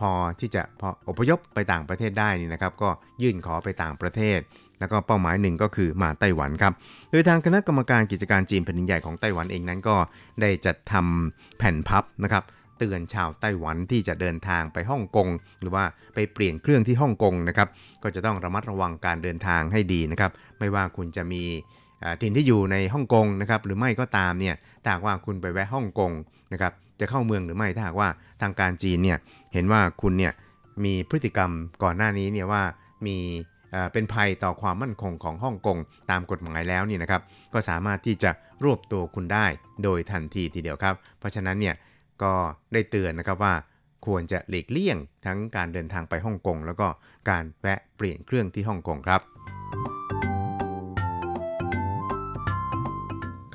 พอที่จะอพยพไปต่างประเทศได้นี่นะครับก็ยื่นขอไปต่างประเทศแล้วก็เป้าหมายหนึ่งก็คือมาไต้หวันครับโดยทางคณะกรรมการกิจการจีนแผ่นดินใหญ่ของไต้หวันเองนั้นก็ได้จัดทำแผ่นพับนะครับเตือนชาวไต้หวันที่จะเดินทางไปฮ่องกงหรือว่าไปเปลี่ยนเครื่องที่ฮ่องกงนะครับก็จะต้องระมัดระวังการเดินทางให้ดีนะครับไม่ว่าคุณจะมีถิ่นที่อยู่ในฮ่องกงนะครับหรือไม่ก็ตามเนี่ยถ้าว่าคุณไปแวะฮ่องกงนะครับจะเข้าเมืองหรือไม่ถ้าหากว่าทางการจีนเนี่ยเห็นว่าคุณเนี่ยมีพฤติกรรมก่อนหน้านี้เนี่ยว่ามีเป็นภัยต่อความมั่นคงของฮ่องกงตามกฎหมายแล้วนี่นะครับก็สามารถที่จะรวบตัวคุณได้โดยทันทีทีเดียวครับเพราะฉะนั้นเนี่ยก็ได้เตือนนะครับว่าควรจะหลีกเลี่ยงทั้งการเดินทางไปฮ่องกงแล้วก็การแวะเปลี่ยนเครื่องที่ฮ่องกงครับค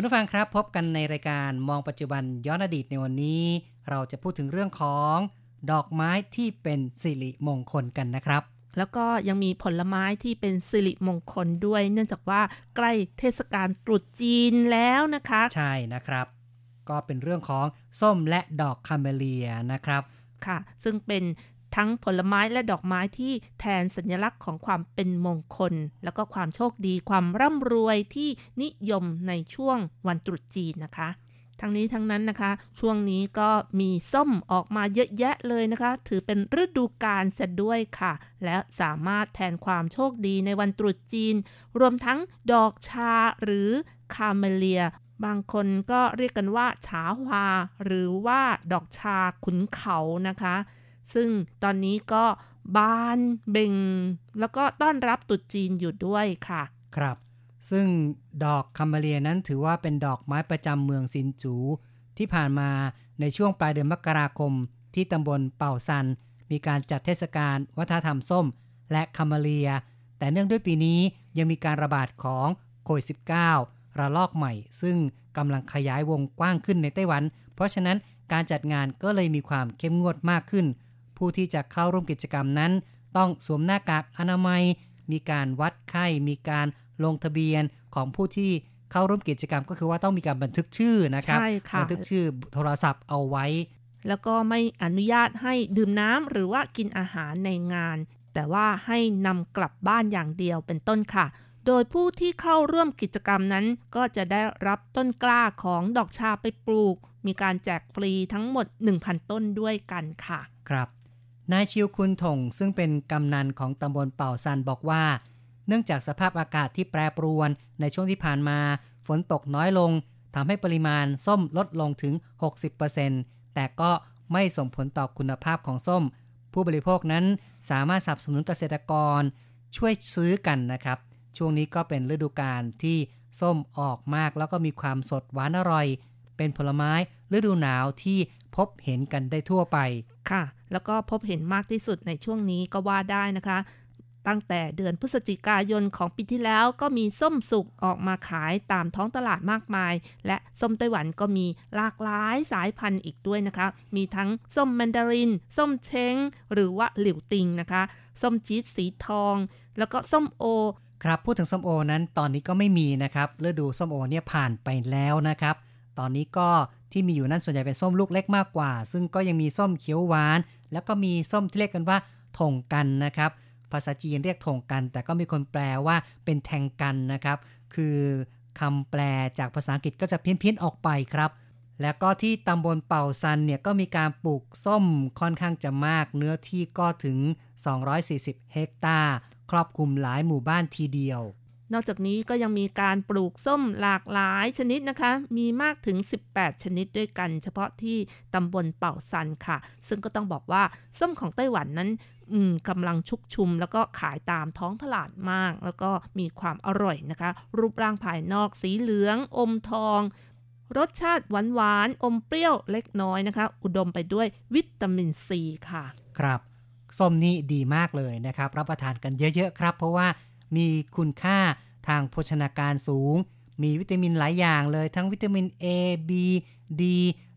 คุณผู้ฟังครับพบกันในรายการมองปัจจุบันย้อนอดีตในวันนี้เราจะพูดถึงเรื่องของดอกไม้ที่เป็นสิริมงคลกันนะครับแล้วก็ยังมีผลไม้ที่เป็นสิริมงคลด้วยเนื่องจากว่าใกล้เทศกาลตรุษจีนแล้วนะคะใช่นะครับก็เป็นเรื่องของส้มและดอกคาเมเลียนะครับค่ะซึ่งเป็นทั้งผลไม้และดอกไม้ที่แทนสัญลักษณ์ของความเป็นมงคลแล้วก็ความโชคดีความร่ำรวยที่นิยมในช่วงวันตรุษจีนนะคะทั้งนี้ทั้งนั้นนะคะช่วงนี้ก็มีส้มออกมาเยอะแยะเลยนะคะถือเป็นฤดูกาลซะด้วยค่ะและสามารถแทนความโชคดีในวันตรุษจีนรวมทั้งดอกชาหรือคาเมเลียบางคนก็เรียกกันว่าฉาฮวาหรือว่าดอกชาขุนเขานะคะซึ่งตอนนี้ก็บานเบ่งแล้วก็ต้อนรับตรุษจีนอยู่ด้วยค่ะครับซึ่งดอกคาเมเลียนั้นถือว่าเป็นดอกไม้ประจำเมืองซินจูที่ผ่านมาในช่วงปลายเดือนมกราคมที่ตำบลเป่าซันมีการจัดเทศกาลวัฒนธรรมส้มและคาเมเลียแต่เนื่องด้วยปีนี้ยังมีการระบาดของโควิด -19 ระลอกใหม่ซึ่งกำลังขยายวงกว้างขึ้นในไต้หวันเพราะฉะนั้นการจัดงานก็เลยมีความเข้มงวดมากขึ้นผู้ที่จะเข้าร่วมกิจกรรมนั้นต้องสวมหน้ากากอนามัยมีการวัดไข้มีการลงทะเบียนของผู้ที่เข้าร่วมกิจกรรมก็คือว่าต้องมีการบันทึกชื่อนะครับบันทึกชื่อโทรศัพท์เอาไว้แล้วก็ไม่อนุญาตให้ดื่มน้ำหรือว่ากินอาหารในงานแต่ว่าให้นำกลับบ้านอย่างเดียวเป็นต้นค่ะโดยผู้ที่เข้าร่วมกิจกรรมนั้นก็จะได้รับต้นกล้าของดอกชาไปปลูกมีการแจกฟรีทั้งหมด 1,000 ต้นด้วยกันค่ะครับนายชิวคุณถงซึ่งเป็นกำนันของตำบลเป่าซันบอกว่าเนื่องจากสภาพอากาศที่แปรปรวนในช่วงที่ผ่านมาฝนตกน้อยลงทำให้ปริมาณส้มลดลงถึง 60% แต่ก็ไม่ส่งผลต่อคุณภาพของส้มผู้บริโภคนั้นสามารถสนับสนุนเกษตรกรช่วยซื้อกันนะครับช่วงนี้ก็เป็นฤดูกาลที่ส้มออกมากแล้วก็มีความสดหวานอร่อยเป็นผลไม้ฤดูหนาวที่พบเห็นกันได้ทั่วไปค่ะแล้วก็พบเห็นมากที่สุดในช่วงนี้ก็ว่าได้นะคะตั้งแต่เดือนพฤศจิกายนของปีที่แล้วก็มีส้มสุกออกมาขายตามท้องตลาดมากมายและส้มไต้หวันก็มีหลากหลายสายพันธุ์อีกด้วยนะคะมีทั้งส้มแมนดารินส้มเช้งหรือว่าหลิวติงนะคะส้มจี๊ดสีทองแล้วก็ส้มโอครับพูดถึงส้มโอนั้นตอนนี้ก็ไม่มีนะครับฤดูส้มโอเนี่ยผ่านไปแล้วนะครับตอนนี้ก็ที่มีอยู่นั้นส่วนใหญ่เป็นส้มลูกเล็กมากกว่าซึ่งก็ยังมีส้มเขียวหวานแล้วก็มีส้มที่เรียกกันว่าถงกันนะครับภาษาจีนเรียกถงกันแต่ก็มีคนแปลว่าเป็นแทงกันนะครับคือคำแปลจากภาษาอังกฤษก็จะเพี้ยนๆออกไปครับแล้วก็ที่ตำบลเป่าซันเนี่ยก็มีการปลูกส้มค่อนข้างจะมากเนื้อที่ก็ถึง240เฮกตาร์ครอบคลุมหลายหมู่บ้านทีเดียวนอกจากนี้ก็ยังมีการปลูกส้มหลากหลายชนิดนะคะมีมากถึง18ชนิดด้วยกันเฉพาะที่ตำบลเป่าซันค่ะซึ่งก็ต้องบอกว่าส้มของไต้หวันนั้นกำลังชุกชุมแล้วก็ขายตามท้องตลาดมากแล้วก็มีความอร่อยนะคะรูปร่างภายนอกสีเหลืองอมทองรสชาติหวานๆอมเปรี้ยวเล็กน้อยนะคะอุดมไปด้วยวิตามินซีค่ะครับส้มนี่ดีมากเลยนะครับรับประทานกันเยอะๆครับเพราะว่ามีคุณค่าทางโภชนาการสูงมีวิตามินหลายอย่างเลยทั้งวิตามิน A B D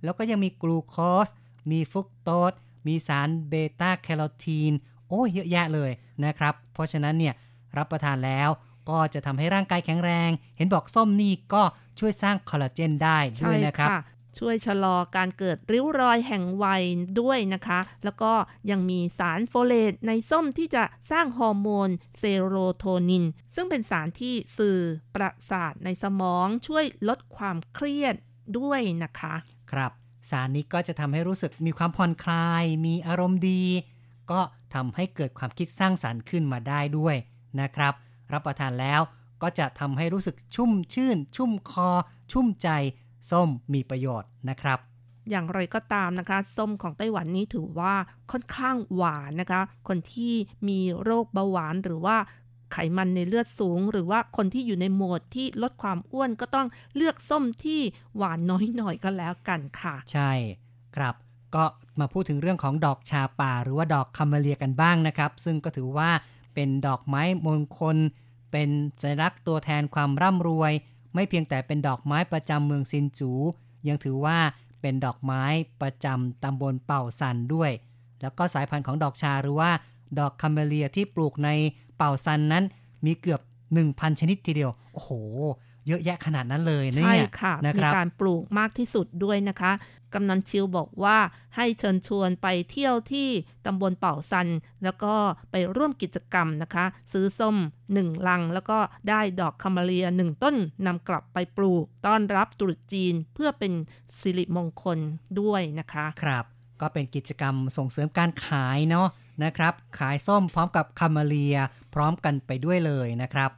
แล้วก็ยังมีกลูโคสมีฟรุกโตสมีสารเบต้าแคโรทีนโอ้เยอะแยะเลยนะครับเพราะฉะนั้นเนี่ยรับประทานแล้วก็จะทำให้ร่างกายแข็งแรงเห็นบอกส้มนี่ก็ช่วยสร้างคอลลาเจนได้ด้วยนะครับช่วยชะลอการเกิดริ้วรอยแห่งวัยด้วยนะคะแล้วก็ยังมีสารโฟเลตในส้มที่จะสร้างฮอร์โมนเซโรโทนินซึ่งเป็นสารที่สื่อประสาทในสมองช่วยลดความเครียดด้วยนะคะครับสารนี้ก็จะทำให้รู้สึกมีความผ่อนคลายมีอารมณ์ดีก็ทำให้เกิดความคิดสร้างสรรค์ขึ้นมาได้ด้วยนะครับรับประทานแล้ว ก็จะทำให้รู้สึกชุ่มชื่นชุ่มคอชุ่มใจส้มมีประโยชน์นะครับอย่างไรก็ตามนะคะส้มของไต้หวันนี้ถือว่าค่อนข้างหวานนะคะคนที่มีโรคเบาหวานหรือว่าไขมันในเลือดสูงหรือว่าคนที่อยู่ในโหมดที่ลดความอ้วนก็ต้องเลือกส้มที่หวานน้อยหน่อยก็แล้วกันค่ะใช่ครับก็มาพูดถึงเรื่องของดอกชาป่าหรือว่าดอกคาเมเลียกันบ้างนะครับซึ่งก็ถือว่าเป็นดอกไม้มงคลเป็นสัญลักษณ์ตัวแทนความร่ำรวยไม่เพียงแต่เป็นดอกไม้ประจำเมืองซินจูยังถือว่าเป็นดอกไม้ประจำตำบลเป่าซันด้วยแล้วก็สายพันธุ์ของดอกชาหรือว่าดอกคาเมเลียที่ปลูกในเป่าซันนั้นมีเกือบ 1,000 ชนิดทีเดียวโอ้โหเยอะแยะขนาดนั้นเลยเนี่ยใช่ค่ะมีการปลูกมากที่สุดด้วยนะคะกำนันชิวบอกว่าให้เชิญชวนไปเที่ยวที่ตำบลเป่าซันแล้วก็ไปร่วมกิจกรรมนะคะซื้อส้ม1ลังแล้วก็ได้ดอกคาเมเลีย1ต้นนำกลับไปปลูกต้อนรับตรุษจีนเพื่อเป็นสิริมงคลด้วยนะคะครับก็เป็นกิจกรรมส่งเสริมการขายเนาะนะครับขายส้มพร้อมกับคาเมเลียพร้อมกันไปด้วยเลยนะครับ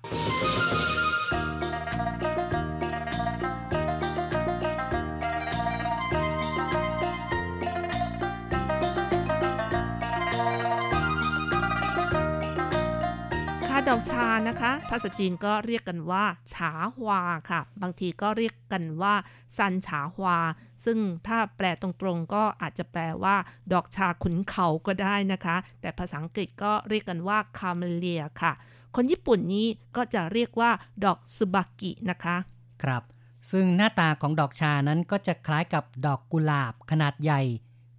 ดอกชานะคะภาษาจีนก็เรียกกันว่าฉาฮวาค่ะบางทีก็เรียกกันว่าซันฉาฮวาซึ่งถ้าแปลตรงๆก็อาจจะแปลว่าดอกชาขุนเขาก็ได้นะคะแต่ภาษาอังกฤษก็เรียกกันว่าคาเมเลียค่ะคนญี่ปุ่นนี้ก็จะเรียกว่าดอกซึบากินะคะครับซึ่งหน้าตาของดอกชานั้นก็จะคล้ายกับดอกกุหลาบขนาดใหญ่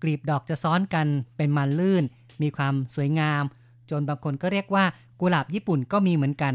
กลีบดอกจะซ้อนกันเป็นมันลื่นมีความสวยงามจนบางคนก็เรียกว่ากุหลาบญี่ปุ่นก็มีเหมือนกัน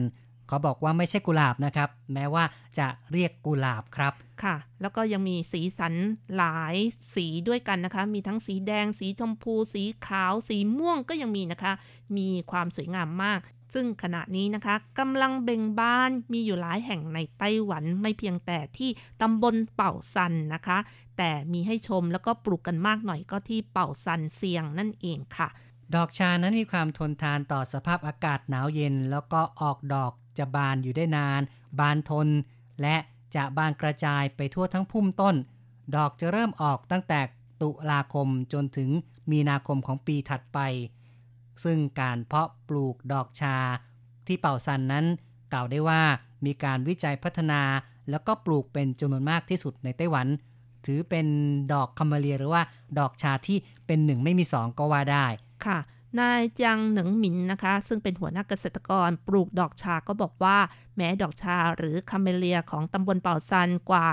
ขอบอกว่าไม่ใช่กุหลาบนะครับแม้ว่าจะเรียกกุหลาบครับค่ะแล้วก็ยังมีสีสันหลายสีด้วยกันนะคะมีทั้งสีแดงสีชมพูสีขาวสีม่วงก็ยังมีนะคะมีความสวยงามมากซึ่งขณะนี้นะคะกำลังเบ่งบานมีอยู่หลายแห่งในไต้หวันไม่เพียงแต่ที่ตำบลเป่าซันนะคะแต่มีให้ชมแล้วก็ปลูกกันมากหน่อยก็ที่เป่าซันเซียงนั่นเองค่ะดอกชานั้นมีความทนทานต่อสภาพอากาศหนาวเย็นแล้วก็ออกดอกจะบานอยู่ได้นานบานทนและจะบานกระจายไปทั่วทั้งพุ่มต้นดอกจะเริ่มออกตั้งแต่ตุลาคมจนถึงมีนาคมของปีถัดไปซึ่งการเพาะปลูกดอกชาที่เป่าซันนั้นกล่าวได้ว่ามีการวิจัยพัฒนาแล้วก็ปลูกเป็นจำนวนมากที่สุดในไต้หวันถือเป็นดอกคาเมเลียหรือว่าดอกชาที่เป็นหนึ่งไม่มีสองก็ว่าได้ค่ะนายจังหนิงหมินนะคะซึ่งเป็นหัวหน้าเกษตรกรปลูกดอกชาก็บอกว่าแม้ดอกชาหรือคาเมเลียของตำบลเป่าซันกว่า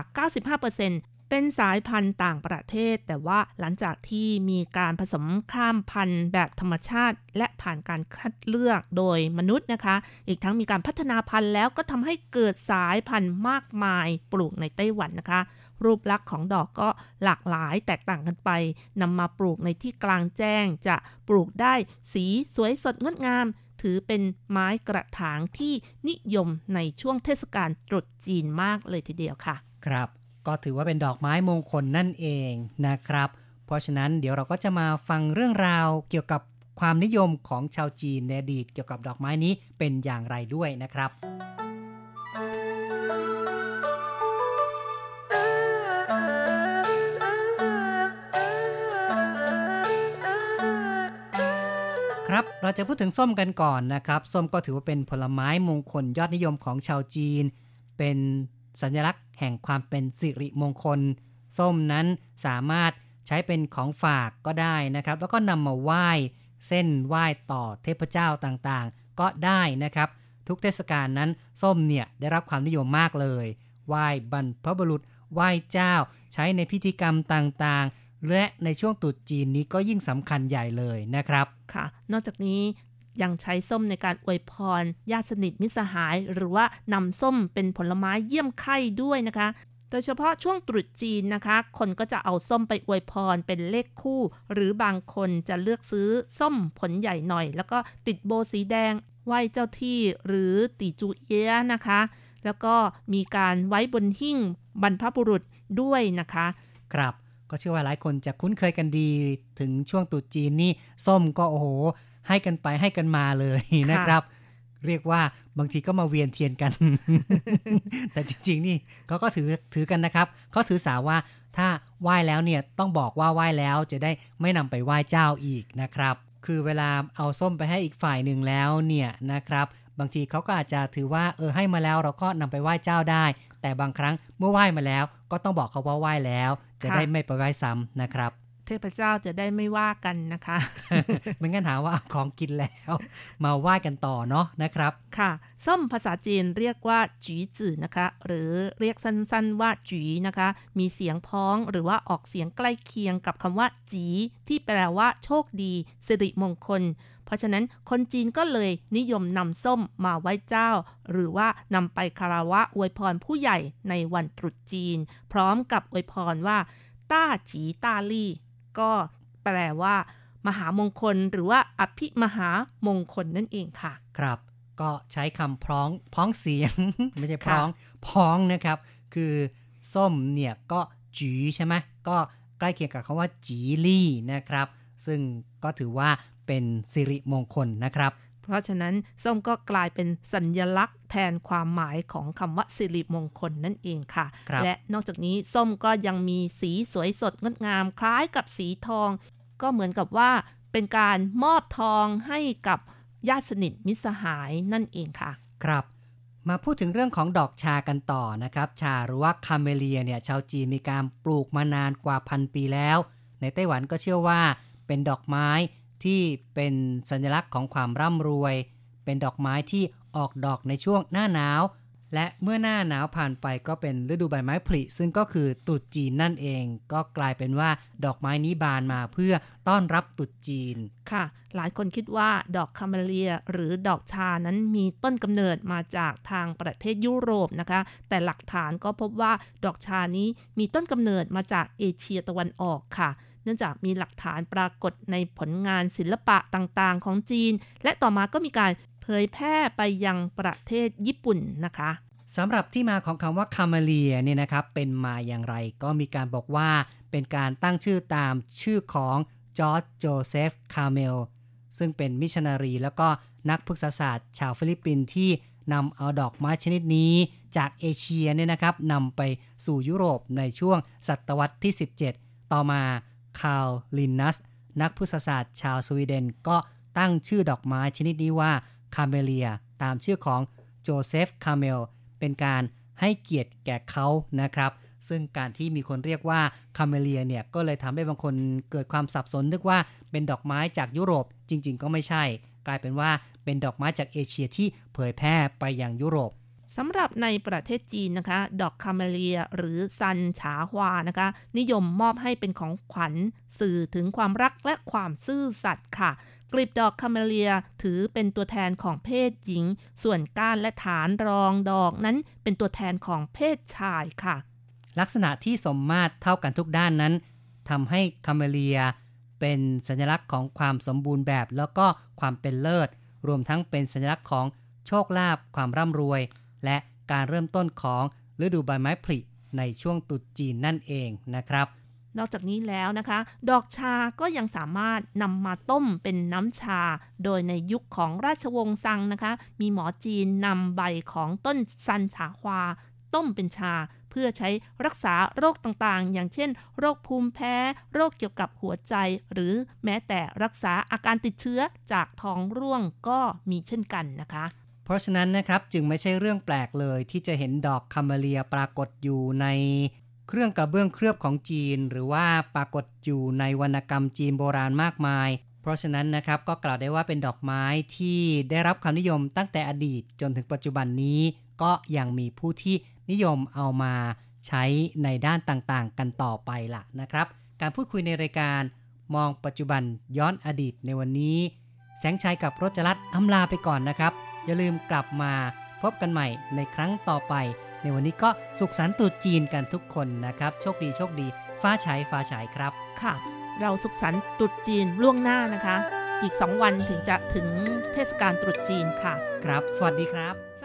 95% เป็นสายพันธุ์ต่างประเทศแต่ว่าหลังจากที่มีการผสมข้ามพันธุ์แบบธรรมชาติและผ่านการคัดเลือกโดยมนุษย์นะคะอีกทั้งมีการพัฒนาพันธุ์แล้วก็ทำให้เกิดสายพันธุ์มากมายปลูกในไต้หวันนะคะรูปลักษณ์ของดอกก็หลากหลายแตกต่างกันไปนำมาปลูกในที่กลางแจ้งจะปลูกได้สีสวยสดงดงามถือเป็นไม้กระถางที่นิยมในช่วงเทศกาลตรุษจีนมากเลยทีเดียวค่ะครับก็ถือว่าเป็นดอกไม้มงคลนั่นเองนะครับเพราะฉะนั้นเดี๋ยวเราก็จะมาฟังเรื่องราวเกี่ยวกับความนิยมของชาวจีนในอดีตเกี่ยวกับดอกไม้นี้เป็นอย่างไรด้วยนะครับครับเราจะพูดถึงส้มกันก่อนนะครับส้มก็ถือว่าเป็นผลไม้มงคลยอดนิยมของชาวจีนเป็นสัญลักษณ์แห่งความเป็นสิริมงคลส้มนั้นสามารถใช้เป็นของฝากก็ได้นะครับแล้วก็นำมาไหว้เส้นไหว้ต่อเทพเจ้าต่างๆก็ได้นะครับทุกเทศกาลนั้นส้มเนี่ยได้รับความนิยมมากเลยไหว้บรรพบุรุษไหว้เจ้าใช้ในพิธีกรรมต่างๆและในช่วงตรุษจีนนี้ก็ยิ่งสำคัญใหญ่เลยนะครับค่ะนอกจากนี้ยังใช้ส้มในการอวยพรญาติสนิทมิตรสหายหรือว่านำส้มเป็นผลไม้เยี่ยมไข้ด้วยนะคะโดยเฉพาะช่วงตรุษจีนนะคะคนก็จะเอาส้มไปอวยพรเป็นเลขคู่หรือบางคนจะเลือกซื้อส้มผลใหญ่หน่อยแล้วก็ติดโบสีแดงไหว้เจ้าที่หรือตีจูเอี้ยนะคะแล้วก็มีการไว้บนหิ้งบรรพบุรุษด้วยนะคะครับก็เชื่อว่าหลายคนจะคุ้นเคยกันดีถึงช่วงตรุษจีนนี่ส้มก็โอ้โหให้กันไปให้กันมาเลยนะครับ เรียกว่าบางทีก็มาเวียนเทียนกัน แต่จริงๆนี่เขาก็ถือกันนะครับเขาถือสาว่าถ้าไหว้แล้วเนี่ยต้องบอกว่าไหว้แล้วจะได้ไม่นำไปไหว้เจ้าอีกนะครับคือเวลาเอาส้มไปให้อีกฝ่ายหนึ่งแล้วเนี่ยนะครับบางทีเขาก็อาจจะถือว่าให้มาแล้วเราก็นำไปไหว้เจ้าได้แต่บางครั้งเมื่อไหว้มาแล้วก็ต้องบอกเขาว่าไหว้แล้วจะได้ไม่ไปไหว้ซ้ำนะครับเทพเจ้าจะได้ไม่ว่ากันนะคะไม่งั้นหาว่าของกินแล้วมาไหว้กันต่อเนาะนะครับค่ะส้มภาษาจีนเรียกว่าจีจื่อนะคะหรือเรียกสั้นๆว่าจีนะคะมีเสียงพ้องหรือว่าออกเสียงใกล้เคียงกับคำว่าจีที่แปลว่าโชคดีสิริมงคลเพราะฉะนั้นคนจีนก็เลยนิยมนำส้มมาไหว้เจ้าหรือว่านำไปคารวะอวยพรผู้ใหญ่ในวันตรุษจีนพร้อมกับอวยพรว่าต้าจีต้าลี่ก็แปลว่ามหามงคลหรือว่าอภิมหามงคลนั่นเองค่ะครับก็ใช้คำพ้องเสียง ไม่ใช่พ้องนะครับคือส้มเนี่ยก็จีใช่ไหมก็ใกล้เคียงกับคำว่าจีลี่นะครับซึ่งก็ถือว่าเป็นสิริมงคลนะครับเพราะฉะนั้นส้มก็กลายเป็นสัญลักษณ์แทนความหมายของคำว่าสิริมงคลนั่นเองค่ะและนอกจากนี้ส้มก็ยังมีสีสวยสดงดงามคล้ายกับสีทองก็เหมือนกับว่าเป็นการมอบทองให้กับญาติสนิทมิตรสหายนั่นเองค่ะครับมาพูดถึงเรื่องของดอกชากันต่อนะครับชาหรือว่าคาเมเลียเนี่ยชาวจีนมีการปลูกมานานกว่าพันปีแล้วในไต้หวันก็เชื่อว่าเป็นดอกไม้ที่เป็นสัญลักษณ์ของความร่ำรวยเป็นดอกไม้ที่ออกดอกในช่วงหน้าหนาวและเมื่อหน้าหนาวผ่านไปก็เป็นฤดูใบไม้ผลิซึ่งก็คือตรุษจีนนั่นเองก็กลายเป็นว่าดอกไม้นี้บานมาเพื่อต้อนรับตรุษจีนค่ะหลายคนคิดว่าดอกคาเมเลียหรือดอกชานั้นมีต้นกำเนิดมาจากทางประเทศยุโรปนะคะแต่หลักฐานก็พบว่าดอกชานี้มีต้นกำเนิดมาจากเอเชียตะวันออกค่ะเนื่องจากมีหลักฐานปรากฏในผลงานศิลปะต่างๆของจีนและต่อมาก็มีการเผยแพร่ไปยังประเทศญี่ปุ่นนะคะสำหรับที่มาของคำว่าคาเมเลียเนี่ยนะครับเป็นมาอย่างไรก็มีการบอกว่าเป็นการตั้งชื่อตามชื่อของจอร์จโจเซฟคาเมลซึ่งเป็นมิชชันนารีแล้วก็นักพฤกษศาสตร์ชาวฟิลิปปินส์ที่นำเอาดอกไม้ชนิดนี้จากเอเชียเนี่ยนะครับนำไปสู่ยุโรปในช่วงศตวรรษที่17ต่อมาคาร์ลลินนัสนักพฤกษศาสตร์ชาวสวีเดนก็ตั้งชื่อดอกไม้ชนิดนี้ว่าคาเมเลียตามชื่อของโจเซฟคาเมลเป็นการให้เกียรติแก่เขานะครับซึ่งการที่มีคนเรียกว่าคาเมเลียเนี่ยก็เลยทำให้บางคนเกิดความสับสนนึกว่าเป็นดอกไม้จากยุโรปจริงๆก็ไม่ใช่กลายเป็นว่าเป็นดอกไม้จากเอเชียที่เผยแพร่ไปยังยุโรปสำหรับในประเทศจีนนะคะดอกคาเมเลียหรือซันฉาฮวานะคะนิยมมอบให้เป็นของขวัญสื่อถึงความรักและความซื่อสัตย์ค่ะกลีบดอกคาเมเลียถือเป็นตัวแทนของเพศหญิงส่วนก้านและฐานรองดอกนั้นเป็นตัวแทนของเพศชายค่ะลักษณะที่สมมาตรเท่ากันทุกด้านนั้นทำให้คาเมเลียเป็นสัญลักษณ์ของความสมบูรณ์แบบแล้วก็ความเป็นเลิศรวมทั้งเป็นสัญลักษณ์ของโชคลาภความร่ำรวยและการเริ่มต้นของฤดูใบไม้ผลิในช่วงตรุษจีนนั่นเองนะครับนอกจากนี้แล้วนะคะดอกชาก็ยังสามารถนำมาต้มเป็นน้ำชาโดยในยุคของราชวงศ์ซังนะคะมีหมอจีนนำใบของต้นซันฉาฮวาต้มเป็นชาเพื่อใช้รักษาโรคต่างๆอย่างเช่นโรคภูมิแพ้โรคเกี่ยวกับหัวใจหรือแม้แต่รักษาอาการติดเชื้อจากท้องร่วงก็มีเช่นกันนะคะเพราะฉะนั้นนะครับจึงไม่ใช่เรื่องแปลกเลยที่จะเห็นดอกคาเมเลียปรากฏอยู่ในเครื่องกระเบื้องเคลือบของจีนหรือว่าปรากฏอยู่ในวรรณกรรมจีนโบราณมากมายเพราะฉะนั้นนะครับก็กล่าวได้ว่าเป็นดอกไม้ที่ได้รับความนิยมตั้งแต่อดีตจนถึงปัจจุบันนี้ก็ยังมีผู้ที่นิยมเอามาใช้ในด้านต่างๆกันต่อไปล่ะนะครับการพูดคุยในรายการมองปัจจุบันย้อนอดีตในวันนี้แสงชัยกับรจรัตน์อำลาไปก่อนนะครับอย่าลืมกลับมาพบกันใหม่ในครั้งต่อไปในวันนี้ก็สุขสันต์ตรุษจีนกันทุกคนนะครับโชคดีฟ้าฉายครับค่ะเราสุขสันต์ตรุษจีนล่วงหน้านะคะอีก2 วันถึงจะถึงเทศกาลตรุษจีนค่ะครับสวัสดีครับ